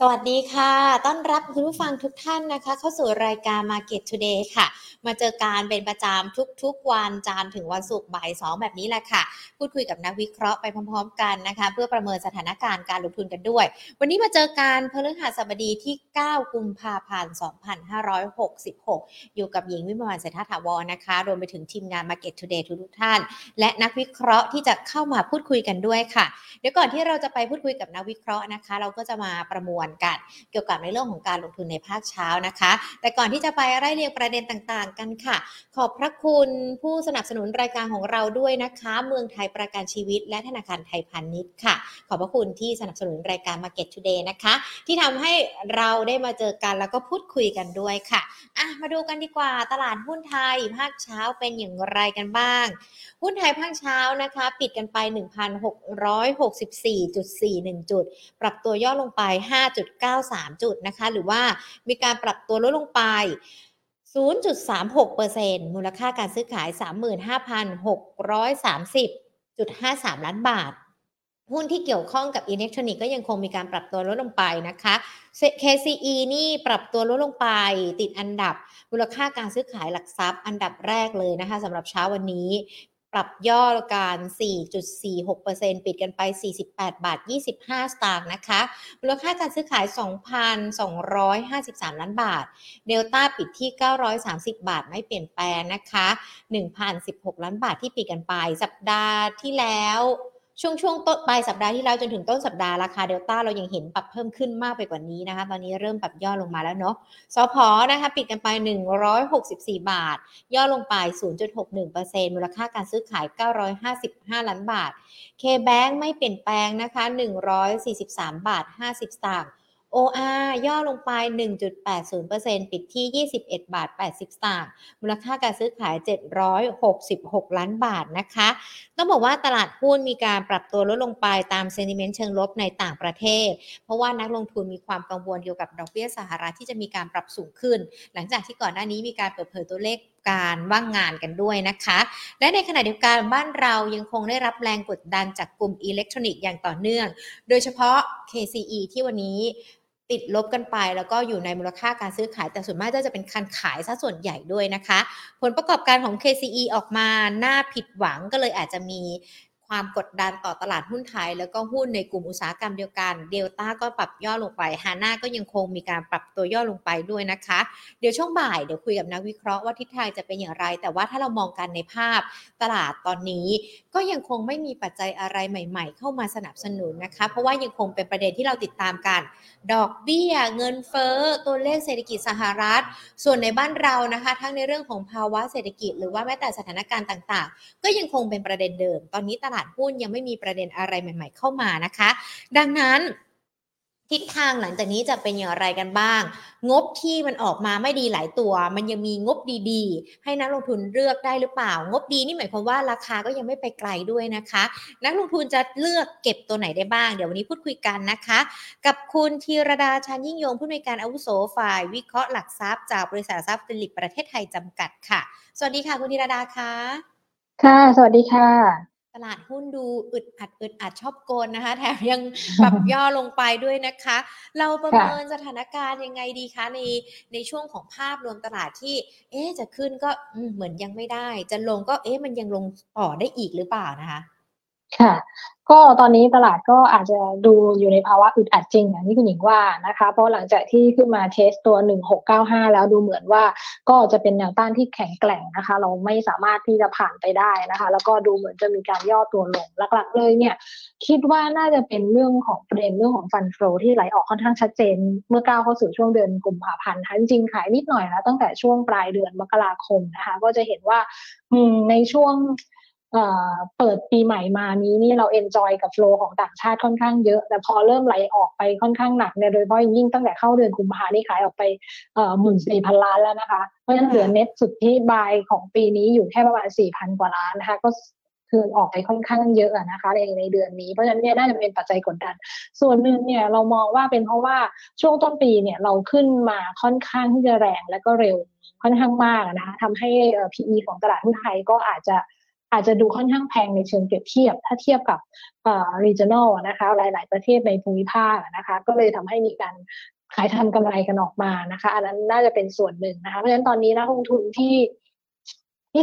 สวัสดีค่ะต้อนรับคุณผู้ฟังทุกท่านนะคะเข้าสู่รายการ Market Today ค่ะมาเจอกันเป็นประจำทุกวันจันทร์ถึงวันศุกร์บ่าย 2 แบบนี้แหละค่ะพูดคุยกับนักวิเคราะห์ไปพร้อมๆกันนะคะเพื่อประเมินสถานการณ์การลงทุนกันด้วยวันนี้มาเจอกันพฤหัสบดีที่ 9 กุมภาพันธ์ 2566อยู่กับหญิงวิมลวรรณ เศรษฐถาวรนะคะรวมไปถึงทีมงาน Market Today ทุกท่านและนักวิเคราะห์ที่จะเข้ามาพูดคุยกันด้วยค่ะเดี๋ยวก่อนที่เราจะไปพูดคุยกับนักวิเคราะห์นะคะเราก็จะมาประมวลกันเกี่ยวกับในเรื่องของการลงทุนในภาคเช้านะคะแต่ก่อนที่จะไปไล่เรียงประเด็นต่างๆกันค่ะขอบพระคุณผู้สนับสนุนรายการของเราด้วยนะคะเมืองไทยประกันชีวิตและธนาคารไทยพาณิชย์ค่ะขอบพระคุณที่สนับสนุนรายการ Market Today นะคะที่ทำให้เราได้มาเจอกันแล้วก็พูดคุยกันด้วยค่ะมาดูกันดีกว่าตลาดหุ้นไทยภาคเช้าเป็นอย่างไรกันบ้างหุ้นไทยภาคเช้านะคะปิดกันไป 1,664.41 จุดปรับตัวย่อลงไป 5.93 จุดนะคะหรือว่ามีการปรับตัวลดลงไป 0.36% มูลค่าการซื้อขาย 35,630.53 ล้านบาทหุ้นที่เกี่ยวข้องกับอิเล็กทรอนิกส์ก็ยังคงมีการปรับตัวลดลงไปนะคะ KCE นี่ปรับตัวลดลงไปติดอันดับมูลค่าการซื้อขายหลักทรัพย์อันดับแรกเลยนะคะสำหรับเช้าวันนี้ปรับย่อการ 4.46% ปิดกันไป 48.25 สตางค์นะคะมูลค่าการซื้อขาย 2,253 ล้านบาทเดลต้าปิดที่ 930 บาทไม่เปลี่ยนแปลงนะคะ 1,016 ล้านบาทที่ปิดกันไปสัปดาห์ที่แล้วช่วงต้นปลายสัปดาห์ที่แล้วจนถึงต้นสัปดาห์ราคาเดลต้าเรายังเห็นปรับเพิ่มขึ้นมากไปกว่านี้นะคะตอนนี้เริ่มปรับย่อลงมาแล้วเนาะสผ.นะคะปิดกันไป164บาทย่อลงไป 0.61% มูลค่าการซื้อขาย955ล้านบาท K-Bank ไม่เปลี่ยนแปลงนะคะ143บาท50สตางค์ OR ย่อลงไป 1.80% ปิดที่21บาท80สตางค์มูลค่าการซื้อขาย766ล้านบาทนะคะต้องบอกว่าตลาดหุ้นมีการปรับตัวลดลงไปตามเซนติเมนต์เชิงลบในต่างประเทศเพราะว่านักลงทุนมีความกังวลเกี่ยวกับดอกเบี้ยสหรัฐที่จะมีการปรับสูงขึ้นหลังจากที่ก่อนหน้านี้มีการเปิดเผยตัวเลขการว่างงานกันด้วยนะคะและในขณะเดียวกันบ้านเรายังคงได้รับแรงกดดันจากกลุ่มอิเล็กทรอนิกส์อย่างต่อเนื่องโดยเฉพาะ KCE ที่วันนี้ติดลบกันไปแล้วก็อยู่ในมูลค่าการซื้อขายแต่ส่วนมากจะเป็นการขายซะส่วนใหญ่ด้วยนะคะผลประกอบการของ KCE ออกมาน่าผิดหวังก็เลยอาจจะมีความกดดันต่อตลาดหุ้นไทยแล้วก็หุ้นในกลุ่มอุตสาหกรรมเดียวกันเดลต้าก็ปรับย่อลงไปฮาน่าก็ยังคงมีการปรับตัวย่อลงไปด้วยนะคะเดี๋ยวช่วงบ่ายเดี๋ยวคุยกับนักวิเคราะห์ว่าทิศทางจะเป็นอย่างไรแต่ว่าถ้าเรามองกันในภาพตลาดตอนนี้ก็ยังคงไม่มีปัจจัยอะไรใหม่ๆเข้ามาสนับสนุนนะคะเพราะว่ายังคงเป็นประเด็นที่เราติดตามกันดอกเบี้ยเงินเฟ้อตัวเลขเศรษฐกิจสหรัฐส่วนในบ้านเรานะคะทั้งในเรื่องของภาวะเศรษฐกิจหรือว่าแม้แต่สถานการณ์ต่างๆก็ยังคงเป็นประเด็นเดิมตอนนี้ตลาดหุ้นยังไม่มีประเด็นอะไรใหม่ๆเข้ามานะคะดังนั้นทิศทางหลังจากนี้จะเป็นอย่างไรกันบ้างงบที่มันออกมาไม่ดีหลายตัวมันยังมีงบดีๆให้นักลงทุนเลือกได้หรือเปล่างบดีนี่หมายความว่าราคาก็ยังไม่ไปไกลด้วยนะคะนักลงทุนจะเลือกเก็บตัวไหนได้บ้างเดี๋ยววันนี้พูดคุยกันนะคะกับคุณธีรดาชานยิ่งยงผู้อำนวยการอาวุโสฝ่ายวิเคราะห์หลักทรัพย์จากบริษัททรัพย์ฟิลิปประเทศไทยจำกัดค่ะสวัสดีค่ะคุณธีรดาค่ะค่ะสวัสดีค่ะตลาดหุ้นดูอึดอัดชอบโกนนะคะแถมยังปรับย่อลงไปด้วยนะคะเราประเมินสถานการณ์ยังไงดีคะในช่วงของภาพรวมตลาดที่จะขึ้นก็เหมือนยังไม่ได้จะลงก็มันยังลงต่อได้อีกหรือเปล่านะคะค่ะก็ตอนนี้ตลาดก็อาจจะดูอยู่ในภาวะอึดอัดจริงอย่างที่คุณหญิงว่านะคะเพราะหลังจากที่ขึ้นมาเทสตัว 1695 แล้วดูเหมือนว่าก็จะเป็นแนวต้านที่แข็งแกร่งนะคะเราไม่สามารถที่จะผ่านไปได้นะคะแล้วก็ดูเหมือนจะมีการย่อตัวลงหลักๆเลยเนี่ยคิดว่าน่าจะเป็นเรื่องของประเด็นเรื่องของฟันโฟลที่ไหลออกค่อนข้างชัดเจนเมื่อก้าวเข้าสู่ช่วงเดือนกุมภาพันธ์จริงๆขายนิดหน่อยแล้วตั้งแต่ช่วงปลายเดือนมกราคมนะคะก็จะเห็นว่าในช่วงเปิดปีใหม่มานี้นี่เราเอนจอยกับโฟลของต่างชาติค่อนข้างเยอะแต่พอเริ่มไหลออกไปค่อนข้างหนักเนี่ยโดยเฉพาะยิ่งตั้งแต่เข้าเดือนกุมภาพันธ์นี่ขายออกไป 14,000 ล้านแล้วนะคะเพราะฉะนั้นเหลือเน็ตสุทธิบายของปีนี้อยู่แค่ประมาณ 4,000 กว่าล้านนะคะก็คือออกไปค่อนข้างเยอะนะคะในเดือนนี้เพราะฉะนั้นเนี่ยน่าจะเป็นปัจจัยกดดันส่วนหนึ่งเนี่ยเรามองว่าเป็นเพราะว่าช่วงต้นปีเนี่ยเราขึ้นมาค่อนข้างที่จะแรงและก็เร็วค่อนข้างมากนะคะทำให้ PE ของตลาดหุ้นไทยก็อาจจะ อาจจะดูค่อนข้างแพงในเชิงเปรียบเทียบถ้าเทียบกับregional นะคะหลายๆประเทศในภูมิภาคนะคะก็เลยทำให้มีการขายทำกำไรกันออกมานะคะอันนั้นน่าจะเป็นส่วนหนึ่งนะคะเพราะฉะนั้นตอนนี้นักลงทุนที่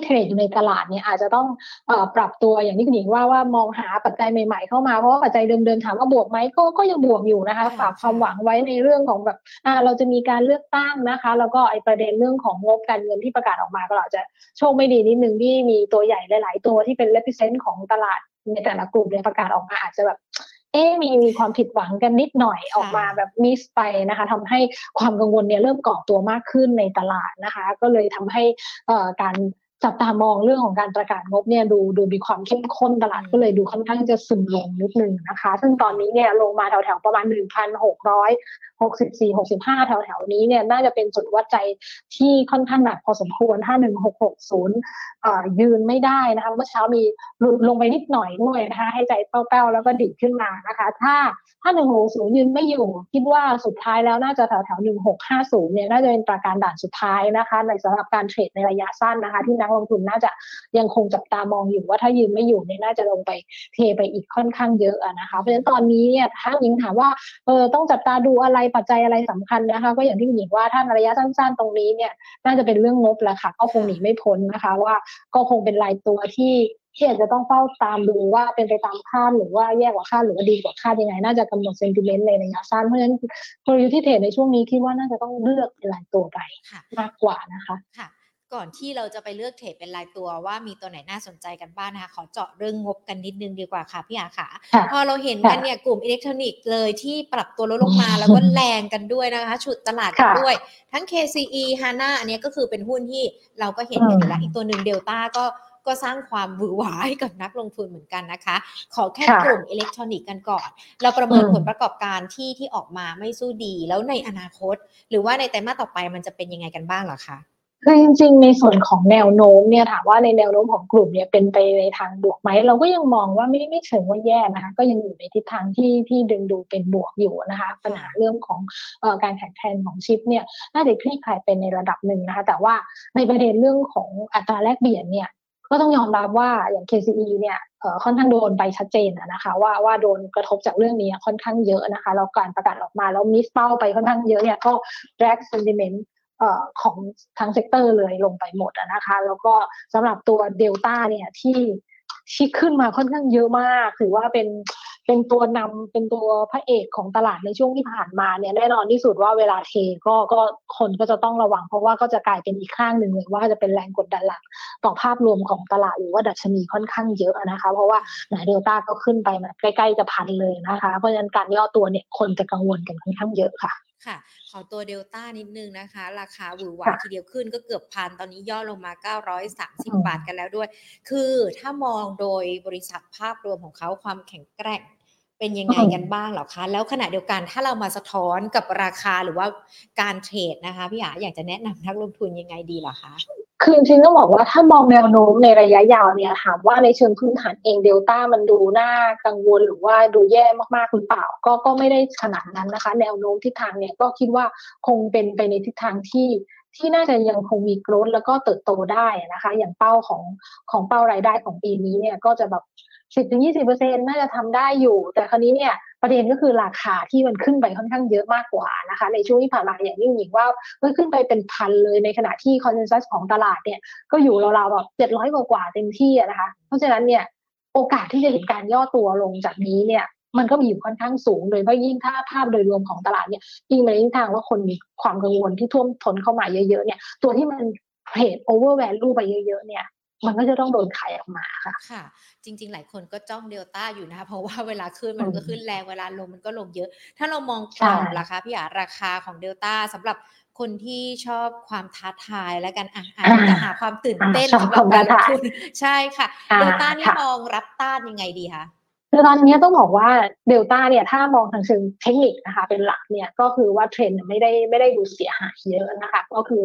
เทรดอยู่ในตลาดเนี่ยอาจจะต้องปรับตัวอย่างที่คุณหญิงว่ามองหาปัจจัยใหม่ๆเข้ามาเพราะว่าปัจจัยเดิมๆถามว่าบวกไหมก็ยังบวกอยู่นะคะฝากความหวังไว้ในเรื่องของแบบเราจะมีการเลือกตั้งนะคะแล้วก็ไอ้ประเด็นเรื่องของงบการเงินที่ประกาศออกมาก็อาจจะโชคไม่ดีนิดนึงที่มีตัวใหญ่หลายๆตัวที่เป็น represent ของตลาดในแต่ละกลุ่มเนี่ยประกาศออกมาอาจจะแบบมีความผิดหวังกันนิดหน่อยออกมาแบบมิสไปนะคะทำให้ความกังวลเนี่ยเริ่มก่อตัวมากขึ้นในตลาดนะคะก็เลยทำให้การจับตามองเรื่องของการประกาศงบเนี่ยดูมีความเข้มข้นตลาดก็เลยดูค่อนข้างจะซึมลงนิดนึงนะคะซึ่งตอนนี้เนี่ยลงมาแถวๆประมาณ 1,664 65แถวๆนี้เนี่ยน่าจะเป็นจุดวัดใจที่ค่อนข้างหนักพอสมควรถ้า1,660ยืนไม่ได้นะคะเมื่อเช้ามีหลุดลงไปนิดหน่อยด้วยนะคะให้ใจเป้าๆแล้วก็ดิ่งขึ้นมานะคะถ้า160ยืนไม่อยู่คิดว่าสุดท้ายแล้วน่าจะแถวๆ1650เนี่ยน่าจะเป็นประการด่านสุดท้ายนะคะในสำหรับการเทรดในระยะสั้นนะคะที่นักลงทุนน่าจะยังคงจับตามองอยู่ว่าถ้ายืนไม่อยู่เนี่ยน่าจะลงไปเทไปอีกค่อนข้างเยอะนะคะเพราะฉะนั้นตอนนี้เนี่ยถ้าหญิงถามว่าต้องจับตาดูอะไรปัจจัยอะไรสำคัญนะคะก็อย่างที่หญิงว่าถ้าระยะสั้นๆตรงนี้เนี่ยน่าจะเป็นเรื่องงบแหละค่ะก็คงหนีไม่พ้นนะคะว่าก็คงเป็นรายตัวที่อาจจะต้องเฝ้าตามดูว่าเป็นไปตามคาดหรือว่าแย่กว่าคาดหรือว่าดีกว่าคาดยังไงน่าจะกำหนดเซนติเมนต์ในระยะสั้นเพราะฉะนั้นกลยุทธ์ที่เทรดในช่วงนี้คิดว่าน่าจะต้องเลือกเป็นรายตัวไปมากกว่านะคะก่อนที่เราจะไปเลือกเทรดเป็นรายตัวว่ามีตัวไหนน่าสนใจกันบ้างนะคะขอเจาะเรื่องงบกันนิดนึงดีกว่าค่ะพี่อาค่ะพอเราเห็นกันเนี่ยกลุ่มอิเล็กทรอนิกส์เลยที่ปรับตัวลดลงมาแล้วก็แรงกันด้วยนะคะฉุดตลาดกันด้วยทั้ง KCE HANA อันนี้ก็คือเป็นหุ้นที่เราก็เห็นกันแล้วอีกตัวนึง Delta ก็สร้างความหวือหวาให้กับนักลงทุนเหมือนกันนะคะขอแค่กลุ่มอิเล็กทรอนิกส์กันก่อนเราประเมินผลประกอบการที่ออกมาไม่สู้ดีแล้วในอนาคตหรือว่าในไตรมาสต่อไปมันจะเป็นยังไงกันบ้างหรอคะคือจริงๆในส่วนของแนวโน้มเนี่ยถามว่าในแนวโน้มของกลุ่มเนี่ยเป็นไปในทางบวกไหมเราก็ยังมองว่าไม่เชิงว่าแย่นะคะก็ยังอยู่ในทิศทางที่ดึงดูเป็นบวกอยู่นะคะปัญหาเรื่องของการแข่งขันของชิปเนี่ยน่าจะคลี่คลายไปในระดับหนึ่งนะคะแต่ว่าในประเด็นเรื่องของอัตราแลกเปลี่ยนเนี่ยก็ต้องยอมรับว่าอย่าง KCE เนี่ยค่อนข้างโดนไปชัดเจนนะคะว่าโดนกระทบจากเรื่องนี้ค่อนข้างเยอะนะคะแล้วการประกาศออกมาแล้วมิสเป้าไปค่อนข้างเยอะเนี่ยก็ drag sentimentของทั้งเซกเตอร์เลยลงไปหมดนะคะแล้วก็สำหรับตัวเดลต้าเนี่ยที่ขึ้นมาค่อนข้างเยอะมากถือว่าเป็นตัวนำเป็นตัวพระเอกของตลาดในช่วงที่ผ่านมาเนี่ยแน่นอนที่สุดว่าเวลาเทก็คนก็จะต้องระวังเพราะว่าก็จะกลายเป็นอีกข้างหนึ่งเลยว่าจะเป็นแรงกดดันหลักต่อภาพรวมของตลาดหรือว่าดัชนีค่อนข้างเยอะนะคะเพราะว่าหนาเดลต้าก็ขึ้นไปมาใกล้ๆจะพันเลยนะคะเพราะฉะนั้นการย่อตัวเนี่ยคนจะกังวลกันค่อนข้างเยอะค่ะค่ะขอตัวเดลต้านิดนึงนะคะราคาหวือหวาทีเดียวขึ้นก็เกือบพันตอนนี้ย่อลงมา930บาทกันแล้วด้วยคือถ้ามองโดยบริษัทภาพรวมของเขาความแข็งแกร่งเป็นยังไงกันบ้างเหรอคะแล้วขณะเดียวกันถ้าเรามาสะท้อนกับราคาหรือว่าการเทรดนะคะพี่อยากจะแนะนำนักลงทุนยังไงดีเหรอคะคือจริงๆต้องบอกว่าถ้ามองแนวโน้มในระยะยาวเนี่ยถามว่าในเชิงพื้นฐานเองเดลต้ามันดูน่ากังวลหรือว่าดูแย่มากๆหรือเปล่าก็ไม่ได้ขนาดนั้นนะคะแนวโน้มทิศทางเนี่ยก็คิดว่าคงเป็นไปในทิศทางที่น่าจะยังคงมีโกรธแล้วก็เติบโตได้นะคะอย่างเป้าของเป้ารายได้ของปีนี้เนี่ยก็จะแบบ10-20% น่าจะทำได้อยู่แต่คราวนี้เนี่ยประเด็นก็คือราคาที่มันขึ้นไปค่อนข้างเยอะมากกว่านะคะในช่วงที่ผ่านมาอย่างยิ่งว่าขึ้นไปเป็นพันเลยในขณะที่คอนเซนซัสของตลาดเนี่ยก็อยู่ราวๆแบบ700กว่าเต็มที่นะคะเพราะฉะนั้นเนี่ยโอกาสที่จะเห็นการย่อตัวลงจากนี้เนี่ยมันก็มีอยู่ค่อนข้างสูงโดยเพราะยิ่งถ้าภาพโดยรวมของตลาดเนี่ยยิ่งไปในทางว่าคนมีความกังวลที่ท่วมท้นเข้ามาเยอะๆเนี่ยตัวที่มันเทรดโอเวอร์แวลูไปเยอะๆเนี่ยมันก็จะต้องโดนขายออกมาค่ะจริงๆหลายคนก็จ้องเดลต้าอยู่นะเพราะว่าเวลาขึ้นมันก็ขึ้นแรงเวลาลงมันก็ลงเยอะถ้าเรามองกรอบราคาพี่อาราคาของเดลต้าสำหรับคนที่ชอบความท้าทายและกันอาจจะหาความตื่นเต้นสำหรับการลงทุนใช่ค่ะเดลต้านี่มองรับต้านยังไงดีคะคือตอนนี้ต้องบอกว่าเดลต้าเนี่ยถ้ามองทางเชิงเทคนิคนะคะเป็นหลักเนี่ยก็คือว่าเทรนด์ไม่ได้ดูเสียหายเยอะนะคะก็คือ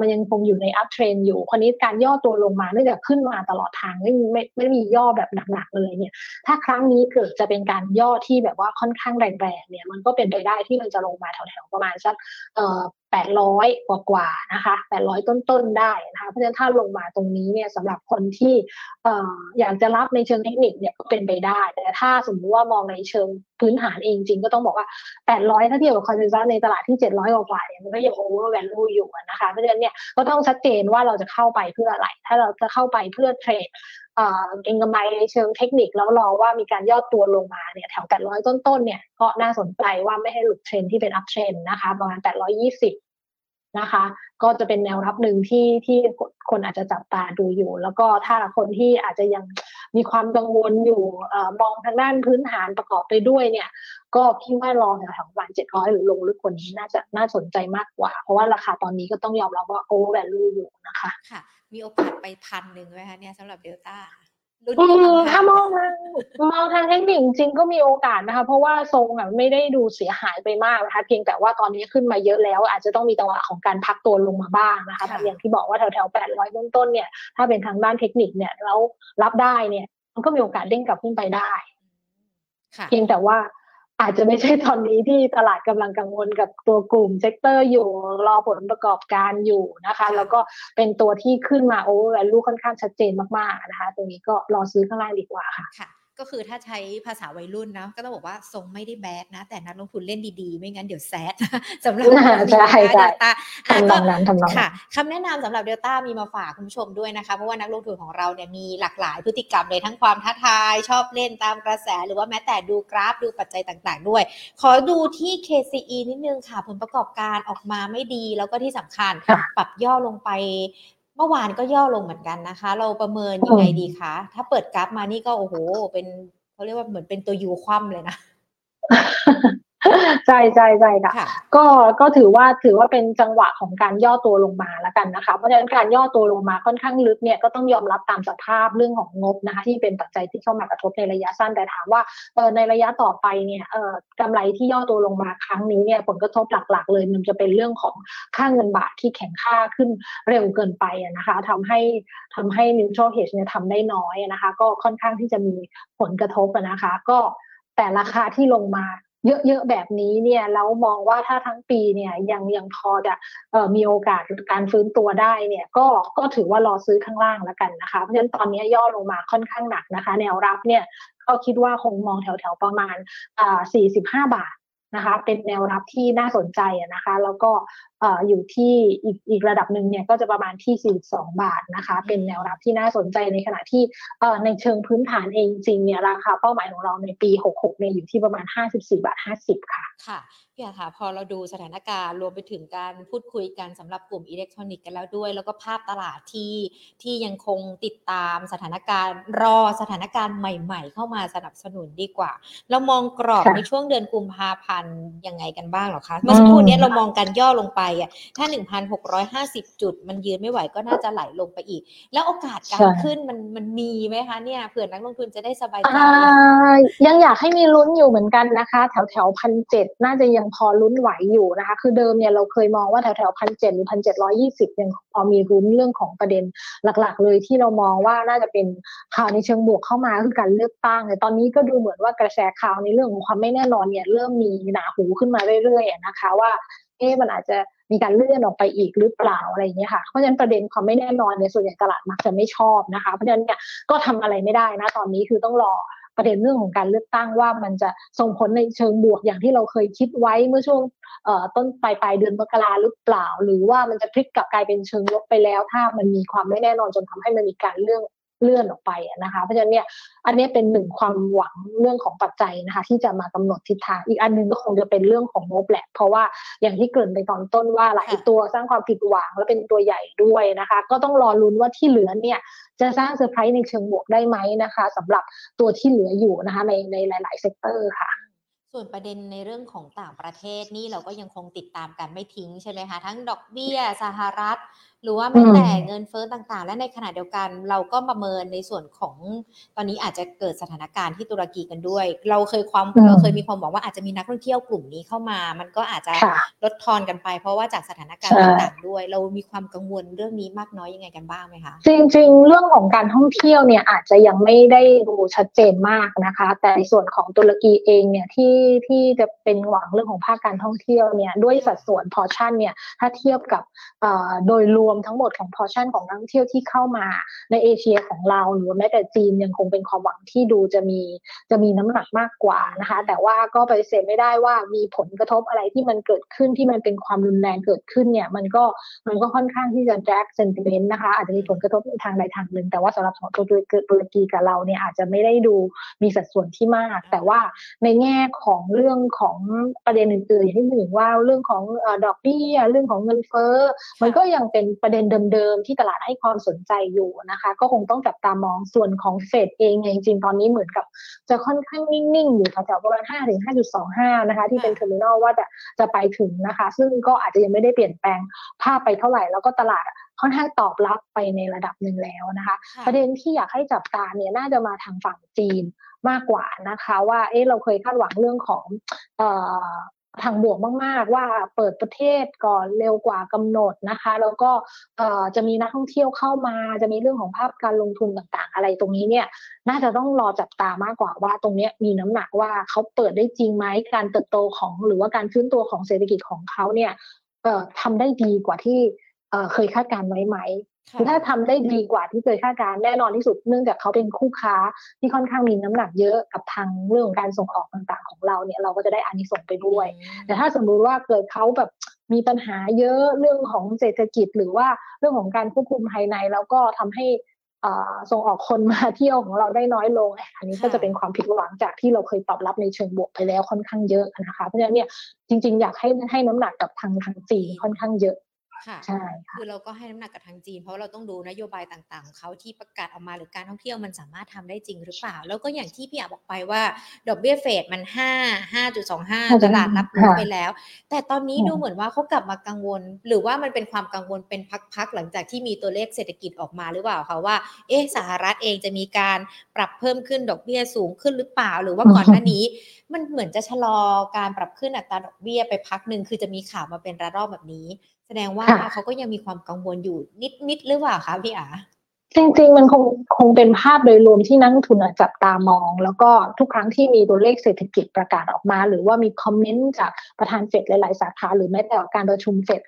มันยังคงอยู่ในอัพเทรนด์อยู่คนนี้การย่อตัวลงมาเนื่องจากขึ้นมาตลอดทางไม่มีย่อแบบหนักๆเลยเนี่ยถ้าครั้งนี้เกิดจะเป็นการย่อที่แบบว่าค่อนข้างแรงๆเนี่ยมันก็เป็นไปได้ที่มันจะลงมาแถวๆประมาณสัก 800กว่านะคะ800ต้นๆได้นะคะเพราะฉะนั้นถ้าลงมาตรงนี้เนี่ยสำหรับคนที่อยากจะรับในเชิงเทคนิคเนี่ยก็เป็นไปได้แต่ถ้าสมมติว่ามองในเชิงพื้นฐานเองจริงก็ต้องบอกว่า800ถ้าเทียบกับคอนเซนซัสในตลาดที่700กว่าเนี่ยมันก็ยังโอเวอร์แวลูอยู่นะคะเพราะฉะนั้นเนี่ยก็ต้องชัดเจนว่าเราจะเข้าไปเพื่ออะไรถ้าเราจะเข้าไปเพื่อเทรดเก็งกำไรในเชิงเทคนิคแล้วรอว่ามีการย่อตัวลงมาเนี่ยแถว800ต้นๆเนี่ยก็น่าสนใจว่าไม่ให้หลุดเทรนที่เป็นอัพเทรนนะคะประมาณ820นะคะก็จะเป็นแนวรับหนึ่งที่คนอาจจะจับตาดูอยู่แล้วก็ถ้าคนที่อาจจะยังมีความกังวลอยู่มองทางด้านพื้นฐานประกอบไปด้วยเนี่ยก็คิดว่ารอแถวๆประมาณ700หรือลงลึกกว่านี้น่าสนใจมากกว่าเพราะว่าราคาตอนนี้ก็ต้องยอมรับว่าโอเวอร์แวลูอยู่นะคะค่ะมีโอกาสไป1,000ไหมคะเนี่ยสำหรับเดลต้าถ้ามองทางเทคนิคจริงก็มีโอกาสนะคะเพราะว่าทรงอ่ะไม่ได้ดูเสียหายไปมากนะคะเพียงแต่ว่าตอนนี้ขึ้นมาเยอะแล้วอาจจะต้องมีจังหวะของการพักตัวลงมาบ้างนะคะอย่างที่บอกว่าแถวๆ800ต้นๆเนี่ยถ้าเป็นทางด้านเทคนิคเนี่ยแล้วรับได้เนี่ยมันก็มีโอกาสเด้งกลับขึ้นไปได้เพียงแต่ว่าอาจจะไม่ใช่ตอนนี้ที่ตลาดกำลังกังวลกับตัวกลุ่มเซกเตอร์อยู่รอผลประกอบการอยู่นะคะแล้วก็เป็นตัวที่ขึ้นมาโอเวอร์แวลูค่อนข้างชัดเจนมากๆนะคะตรงนี้ก็รอซื้อข้างล่างดีกว่าค่ะก็คือถ้าใช้ภาษาวัยรุ่นนะก็ต้องบอกว่าทรงไม่ได้แบดนะแต่นักลงทุนเล่นดีๆไม่งั้นเดี๋ยวแซดสำหรับเดลต้าค่ะคำแนะนำสำหรับเดลต้ามีมาฝากคุณผู้ชมด้วยนะคะเพราะว่านักลงทุนของเราเนี่ยมีหลากหลายพฤติกรรมเลยทั้งความท้าทายชอบเล่นตามกระแสหรือว่าแม้แต่ดูกราฟดูปัจจัยต่างๆด้วยขอดูที่ KCE นิดนึงค่ะผลประกอบการออกมาไม่ดีแล้วก็ที่สำคัญปรับย่อลงไปเมื่อวานก็ย่อลงเหมือนกันนะคะเราประเมินยังไงดีคะถ้าเปิดกราฟมานี่ก็โอ้โหเป็นเขาเรียกว่าเหมือนเป็นตัวยูคว่ำเลยนะใช่ๆๆค่ะก็ถือว่าเป็นจังหวะของการย่อตัวลงมาแล้วกันนะคะเพราะฉะนั้นการย่อตัวลงมาค่อนข้างลึกเนี่ยก็ต้องยอมรับตามสภาพเรื่องของงบนะคะที่เป็นปัจจัยที่เข้ามากระทบในระยะสั้นแต่ถามว่าในระยะต่อไปเนี่ยกำไรที่ย่อตัวลงมาครั้งนี้เนี่ยผลกระทบหลักๆเลยมันจะเป็นเรื่องของค่าเงินบาทที่แข็งค่าขึ้นเร็วเกินไปนะคะทำให้ neutral hedge เนี่ยทำได้น้อยนะคะก็ค่อนข้างที่จะมีผลกระทบนะคะก็แต่ราคาที่ลงมาเยอะๆแบบนี้เนี่ยแล้วมองว่าถ้าทั้งปีเนี่ยยังพอจะมีโอกาสการฟื้นตัวได้เนี่ยก็ถือว่ารอซื้อข้างล่างแล้วกันนะคะเพราะฉะนั้นตอนนี้ย่อลงมาค่อนข้างหนักนะคะแนวรับเนี่ยก็คิดว่าคงมองแถวๆประมาณ45บาทนะคะเป็นแนวรับที่น่าสนใจนะคะแล้วก็อยู่ที่อีกระดับนึงเนี่ยก็จะประมาณที่42บาทนะคะเป็นแนวรับที่น่าสนใจในขณะที่ในเชิงพื้นฐานเองจริงเนี่ยราคาเป้าหมายของเราในปี66เนี่ยอยู่ที่ประมาณ54.50 บาทค่ะพี่ค่ะพอเราดูสถานการณ์รวมไปถึงการพูดคุยกันสำหรับกลุ่มอิเล็กทรอนิกส์กันแล้วด้วยแล้วก็ภาพตลาดที่ยังคงติดตามสถานการณ์รอสถานการณ์ใหม่ๆเข้ามาสนับสนุนดีกว่าเรามองกรอบในช่วงเดือนกุมภาพันธ์ยังไงกันบ้างหรอคะเมื่อสักครู่นี้เรามองการย่อลงไปถ้า 1,650 จุดมันยืนไม่ไหวก็น่าจะไหลลงไปอีกแล้วโอกาสการขึ้นมันมีไหมคะเนี่ยเผื่อนักลงทุนจะได้สบายใจยังอยากให้มีลุ้นอยู่เหมือนกันนะคะแถวๆ 1,700 น่าจะยังพอลุ้นไหวอยู่นะคะคือเดิมเนี่ยเราเคยมองว่าแถวๆ 1,700 หรือ 1,720 ยังพอมีลุ้นเรื่องของประเด็นหลักๆเลยที่เรามองว่าน่าจะเป็นข่าวในเชิงบวกเข้ามาคือการเลือกตั้งแต่ตอนนี้ก็ดูเหมือนว่ากระแสข่าวในเรื่องของความไม่แน่นอนเนี่ยเริ่มมีหนาหูขึ้นมาเรื่อยๆนะคะว่ามันอาจจะมีการเลื่อนออกไปอีกหรือเปล่าอะไรอย่างเงี้ยค่ะเพราะฉะนั้นประเด็นความไม่แน่นอนในส่วนใหญ่ตลาดมักจะไม่ชอบนะคะเพราะฉะนั้นเนี่ยก็ทำอะไรไม่ได้นะตอนนี้คือต้องรอประเด็นเรื่องของการเลือกตั้งว่ามันจะส่งผลในเชิงบวกอย่างที่เราเคยคิดไว้เมื่อช่วงต้นปลายเดือนมกราหรือเปล่าหรือว่ามันจะพลิกกลับกลายเป็นเชิงลบไปแล้วถ้ามันมีความไม่แน่นอนจนทำให้มันมีการเลื่อนออกไปนะคะเพราะฉะนั้นเนี่ยอันนี้เป็นหนึ่งความหวังเรื่องของปัจจัยนะคะที่จะมากำหนดทิศทางอีกอันนึงก็คงจะเป็นเรื่องของงบแหละเพราะว่าอย่างที่เกริ่นไปตอนต้นว่าหลายตัวสร้างความผิดหวังและเป็นตัวใหญ่ด้วยนะคะก็ต้องรอลุ้นว่าที่เหลือเนี่ยจะสร้างเซอร์ไพรส์ในเชิงบวกได้ไหมนะคะสำหรับตัวที่เหลืออยู่นะคะในหลายๆเซกเตอร์ค่ะส่วนประเด็นในเรื่องของต่างประเทศนี่เราก็ยังคงติดตามกันไม่ทิ้งใช่ไหมคะทั้งดอกเบี้ยสหรัฐ หรือว่าแม้แต่เงินเฟ้อต่างๆและในขณะเดียวกันเราก็ประเมินในส่วนของตอนนี้อาจจะเกิดสถานการณ์ที่ตุรกีกันด้วยเราเคยมีความหวังว่าอาจจะมีนักท่องเที่ยวกลุ่มนี้เข้ามามันก็อาจจะลดทอนกันไปเพราะว่าจากสถานการณ์ต่างๆด้วยเรามีความกังวลเรื่องนี้มากน้อยยังไงกันบ้างไหมคะจริงๆเรื่องของการท่องเที่ยวเนี่ยอาจจะยังไม่ได้ดูชัดเจนมากนะคะแต่ในส่วนของตุรกีเองเนี่ยที่จะเป็นหวังเรื่องของภาคการท่องเที่ยวเนี่ยด้วยสัดส่วนพอร์ชั่นเนี่ยถ้าเทียบกับโดยรวมทั้งหมดของพอร์ชั่นของนักท่องเที่ยวที่เข้ามาในเอเชียของเราหรือแม้แต่จีนยังคงเป็นความหวังที่ดูจะมีน้ำหนักมากกว่านะคะแต่ว่าก็ปฏิเสธไม่ได้ว่ามีผลกระทบอะไรที่มันเกิดขึ้นที่มันเป็นความรุนแรงเกิดขึ้นเนี่ยมันก็ค่อนข้างที่จะแดรกเซนติเมนต์นะคะอาจจะมีผลกระทบในทางใดทางหนึ่งแต่ว่าสำหรับของตุรกีกับเราเนี่ยอาจจะไม่ได้ดูมีสัดส่วนที่มากแต่ว่าในแง่ของเรื่องของประเด็นอื่นๆอย่างที่หนึ่งว่าเรื่องของดอกเบี้ยเรื่องของเงินเฟ้อมันก็ยังเป็นประเด็นเดิมๆที่ตลาดให้ความสนใจอยู่นะคะก็คงต้องจับตามองส่วนของเฟดเองจริงๆตอนนี้เหมือนกับจะค่อนข้างนิ่งๆอยู่แถวๆประมาณ 5-5.25 นะคะที่เป็นเทอร์มินอลว่าจะไปถึงนะคะซึ่งก็อาจจะยังไม่ได้เปลี่ยนแปลงภาพไปเท่าไหร่แล้วก็ตลาดค่อนข้างตอบรับไปในระดับหนึ่งแล้วนะคะประเด็นที่อยากให้จับตาเนี่ยน่าจะมาทางฝั่งจีนมากกว่านะคะว่าเราเคยคาดหวังเรื่องของทางบวกมากๆว่าเปิดประเทศก่อนเร็วกว่ากำหนดนะคะแล้วก็จะมีนักท่องเที่ยวเข้ามาจะมีเรื่องของภาพการลงทุนต่างๆอะไรตรงนี้เนี่ยน่าจะต้องรอจับตามากกว่าว่าตรงนี้มีน้ำหนักว่าเขาเปิดได้จริงไหมการเติบโตของหรือว่าการฟื้นตัวของเศรษฐกิจของเขาเนี่ยทำได้ดีกว่าที่เคยคาดการณ์ไว้ไหมถ้าทำได้ดีกว่าที่เคยคาดการณ์แน่นอนที่สุดเนื่องจากเขาเป็นคู่ค้าที่ค่อนข้างมีน้ำหนักเยอะกับทางเรื่องของการส่งออกต่างๆของเราเนี่ยเราก็จะได้อานิสงส์ไปด้วยแต่ถ้าสมมุติว่าเกิดเขาแบบมีปัญหาเยอะเรื่องของเศรษฐกิจหรือว่าเรื่องของการควบคุมภายในแล้วก็ทำให้ส่งออกคนมาเที่ยวของเราได้น้อยลงอันนี้ก็จะเป็นความผิดหวังจากที่เราเคยตอบรับในเชิงบวกไปแล้วค่อนข้างเยอะนะคะเพราะฉะนั้นเนี่ยจริงๆอยากให้น้ำหนักกับทางจีนค่อนข้างเยอะค่ะคือเราก็ให้น้ำหนักกับทางจีนเพราะเราต้องดูนโยบายต่างๆของเขาที่ประกาศออกมาหรือการท่องเที่ยวมันสามารถทำได้จริงหรือเปล่าแล้วก็อย่างที่พี่อาบอกไปว่าดอกเบี้ยเฟดมัน 5.25 ตลาดรับรู้ไปแล้วแต่ตอนนี้ดูเหมือนว่าเขากลับมากังวลหรือว่ามันเป็นความกังวลเป็นพักๆหลังจากที่มีตัวเลขเศรษฐกิจออกมาหรือเปล่าคะว่าสหรัฐเองจะมีการปรับเพิ่มขึ้นดอกเบี้ยสูงขึ้นหรือเปล่าหรือว่าก่อนหน้านี้มันเหมือนจะชะลอการปรับขึ้นอัตราดอกเบี้ยไปพักนึงคือจะมีข่าวมาเป็นระลอกแบบนี้แสดงว่าเขาก็ยังมีความกังวลอยู่นิดหรือเปล่าคะพี่อาจริงๆมันคงเป็นภาพโดยรวมที่นักลงทุนจับตามองแล้วก็ทุกครั้งที่มีตัวเลขเศรษฐกิจประกาศออกมาหรือว่ามีคอมเมนต์จากประธานเฟดหลายๆสาขาหรือแม้แต่การประชุมเฟด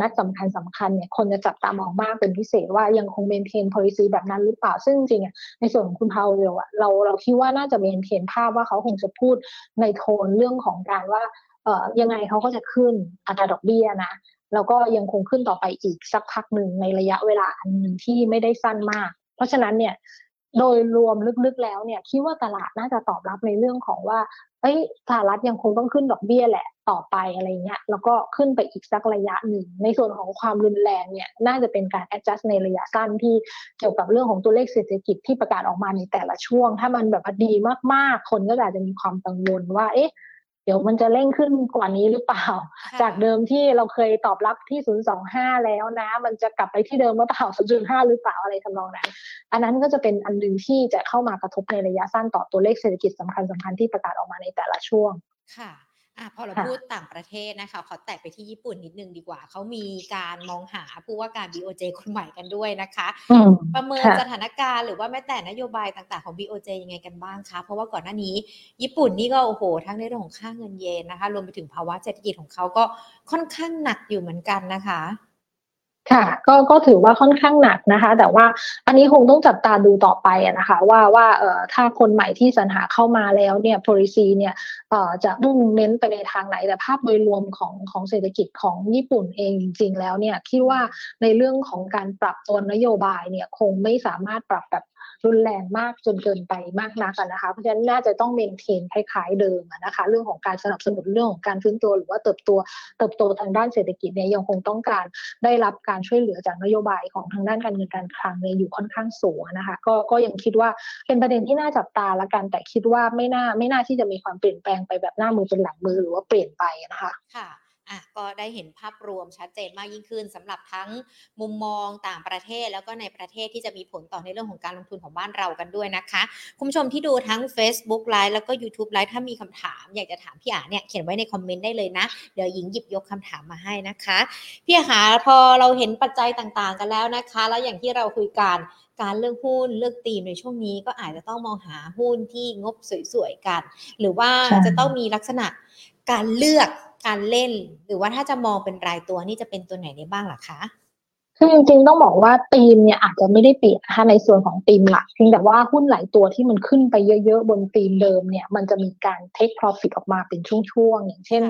นัดสำคัญเนี่ยคนจะจับตามองมากเป็นพิเศษว่ายังคงเมนเทน policy แบบนั้นหรือเปล่าซึ่งจริงๆในส่วนของคุณพาวเวลเราคิดว่าน่าจะเมนเทนภาพว่าเขาคงจะพูดในโทนเรื่องของการว่ายังไงเขาก็จะขึ้นอัตราดอกเบี้ยนะแล้วก็ยังคงขึ้นต่อไปอีกสักพักหนึ่งในระยะเวลาอันนึงที่ไม่ได้สั้นมากเพราะฉะนั้นเนี่ยโดยรวมลึกๆแล้วเนี่ยคิดว่าตลาดน่าจะตอบรับในเรื่องของว่าสหรัฐยังคงต้องขึ้นดอกเบี้ยแหละต่อไปอะไรเงี้ยแล้วก็ขึ้นไปอีกสักระยะหนึ่งในส่วนของความรุนแรงเนี่ยน่าจะเป็นการ adjust ในระยะสั้นที่เกี่ยวกับเรื่องของตัวเลขเศรษฐกิจที่ประกาศออกมาในแต่ละช่วงถ้ามันแบบดีมากๆคนก็อาจจะมีความกังวลว่าเดี๋ยวมันจะเร่งขึ้นกว่านี้หรือเปล่าจากเดิมที่เราเคยตอบรับที่0.25แล้วนะมันจะกลับไปที่เดิมหรือเปล่า 0.5 หรือเปล่าอะไรทำนองนั้นอันนั้นก็จะเป็นอันนึงที่จะเข้ามากระทบในระยะสั้นต่อตัวเลขเศรษฐกิจสำคัญที่ประกาศออกมาในแต่ละช่วงค่ะพอเราพูดต่างประเทศนะคะขอแตะไปที่ญี่ปุ่นนิดนึงดีกว่าเขามีการมองหาผู้ว่าการ BOJ คนใหม่กันด้วยนะคะประเมินสถานการณ์หรือว่าแม้แต่นโยบายต่างๆของ BOJ ยังไงกันบ้างคะเพราะว่าก่อนหน้านี้ญี่ปุ่นนี่ก็โอ้โหทั้งในเรื่องของค่าเงินเยนนะคะรวมไปถึงภาวะเศรษฐกิจของเขาก็ค่อนข้างหนักอยู่เหมือนกันนะคะค่ะก็ถือว่าค่อนข้างหนักนะคะแต่ว่าอันนี้คงต้องจับตาดูต่อไปนะคะว่าถ้าคนใหม่ที่สรรหาเข้ามาแล้วเนี่ย policy เนี่ยจะมุ่งเน้นไปในทางไหนแต่ภาพโดยรวมของเศรษฐกิจของญี่ปุ่นเองจริงๆแล้วเนี่ยคิดว่าในเรื่องของการปรับตัวนโยบายเนี่ยคงไม่สามารถปรับแบบรุนแรงมากจนเกินไปมากนักนะคะเพราะฉะนั้นน่าจะต้องเมนเทนคล้ายๆเดิมนะคะเรื่องของการสนับสนุนเรื่องของการฟื้นตัวหรือว่าเติบโตทางด้านเศรษฐกิจเนี่ยยังคงต้องการได้รับการช่วยเหลือจากนโยบายของทางด้านการเงินการคลังเนี่ยอยู่ค่อนข้างสูงนะคะก็ยังคิดว่าเป็นประเด็นที่น่าจับตาละกันแต่คิดว่าไม่น่าที่จะมีความเปลี่ยนแปลงไปแบบหน้ามือเป็นหลังมือหรือว่าเปลี่ยนไปนะคะค่ะ อ่ะก็ได้เห็นภาพรวมชัดเจนมากยิ่งขึ้นสำหรับทั้งมุมมองต่างประเทศแล้วก็ในประเทศที่จะมีผลต่อในเรื่องของการลงทุนของบ้านเรากันด้วยนะคะคุณผู้ชมที่ดูทั้ง Facebook Live แล้วก็ YouTube Live ถ้ามีคำถามอยากจะถามพี่อาเนี่ยเขียนไว้ในคอมเมนต์ได้เลยนะเดี๋ยวหญิงหยิบยกคำถามมาให้นะคะพี่อาพอเราเห็นปัจจัยต่างๆกันแล้วนะคะแล้วอย่างที่เราคุยกันการเลือกหุ้นเลือกธีมในช่วงนี้ก็อาจจะต้องมองหาหุ้นที่งบสวยๆกันหรือว่าจะต้องมีลักษณะการเลือกการเล่นหรือว่าถ้าจะมองเป็นรายตัวนี่จะเป็นตัวไหนได้บ้างล่ะคะคือจริงๆต้องบอกว่าธีมเนี่ยอาจจะไม่ได้เปลี่ยนนะคะในส่วนของธีมหลักเพียงแต่ว่าหุ้นหลายตัวที่มันขึ้นไปเยอะๆบนธีมเดิมเนี่ยมันจะมีการ take profit ออกมาเป็นช่วงๆอย่างเช่น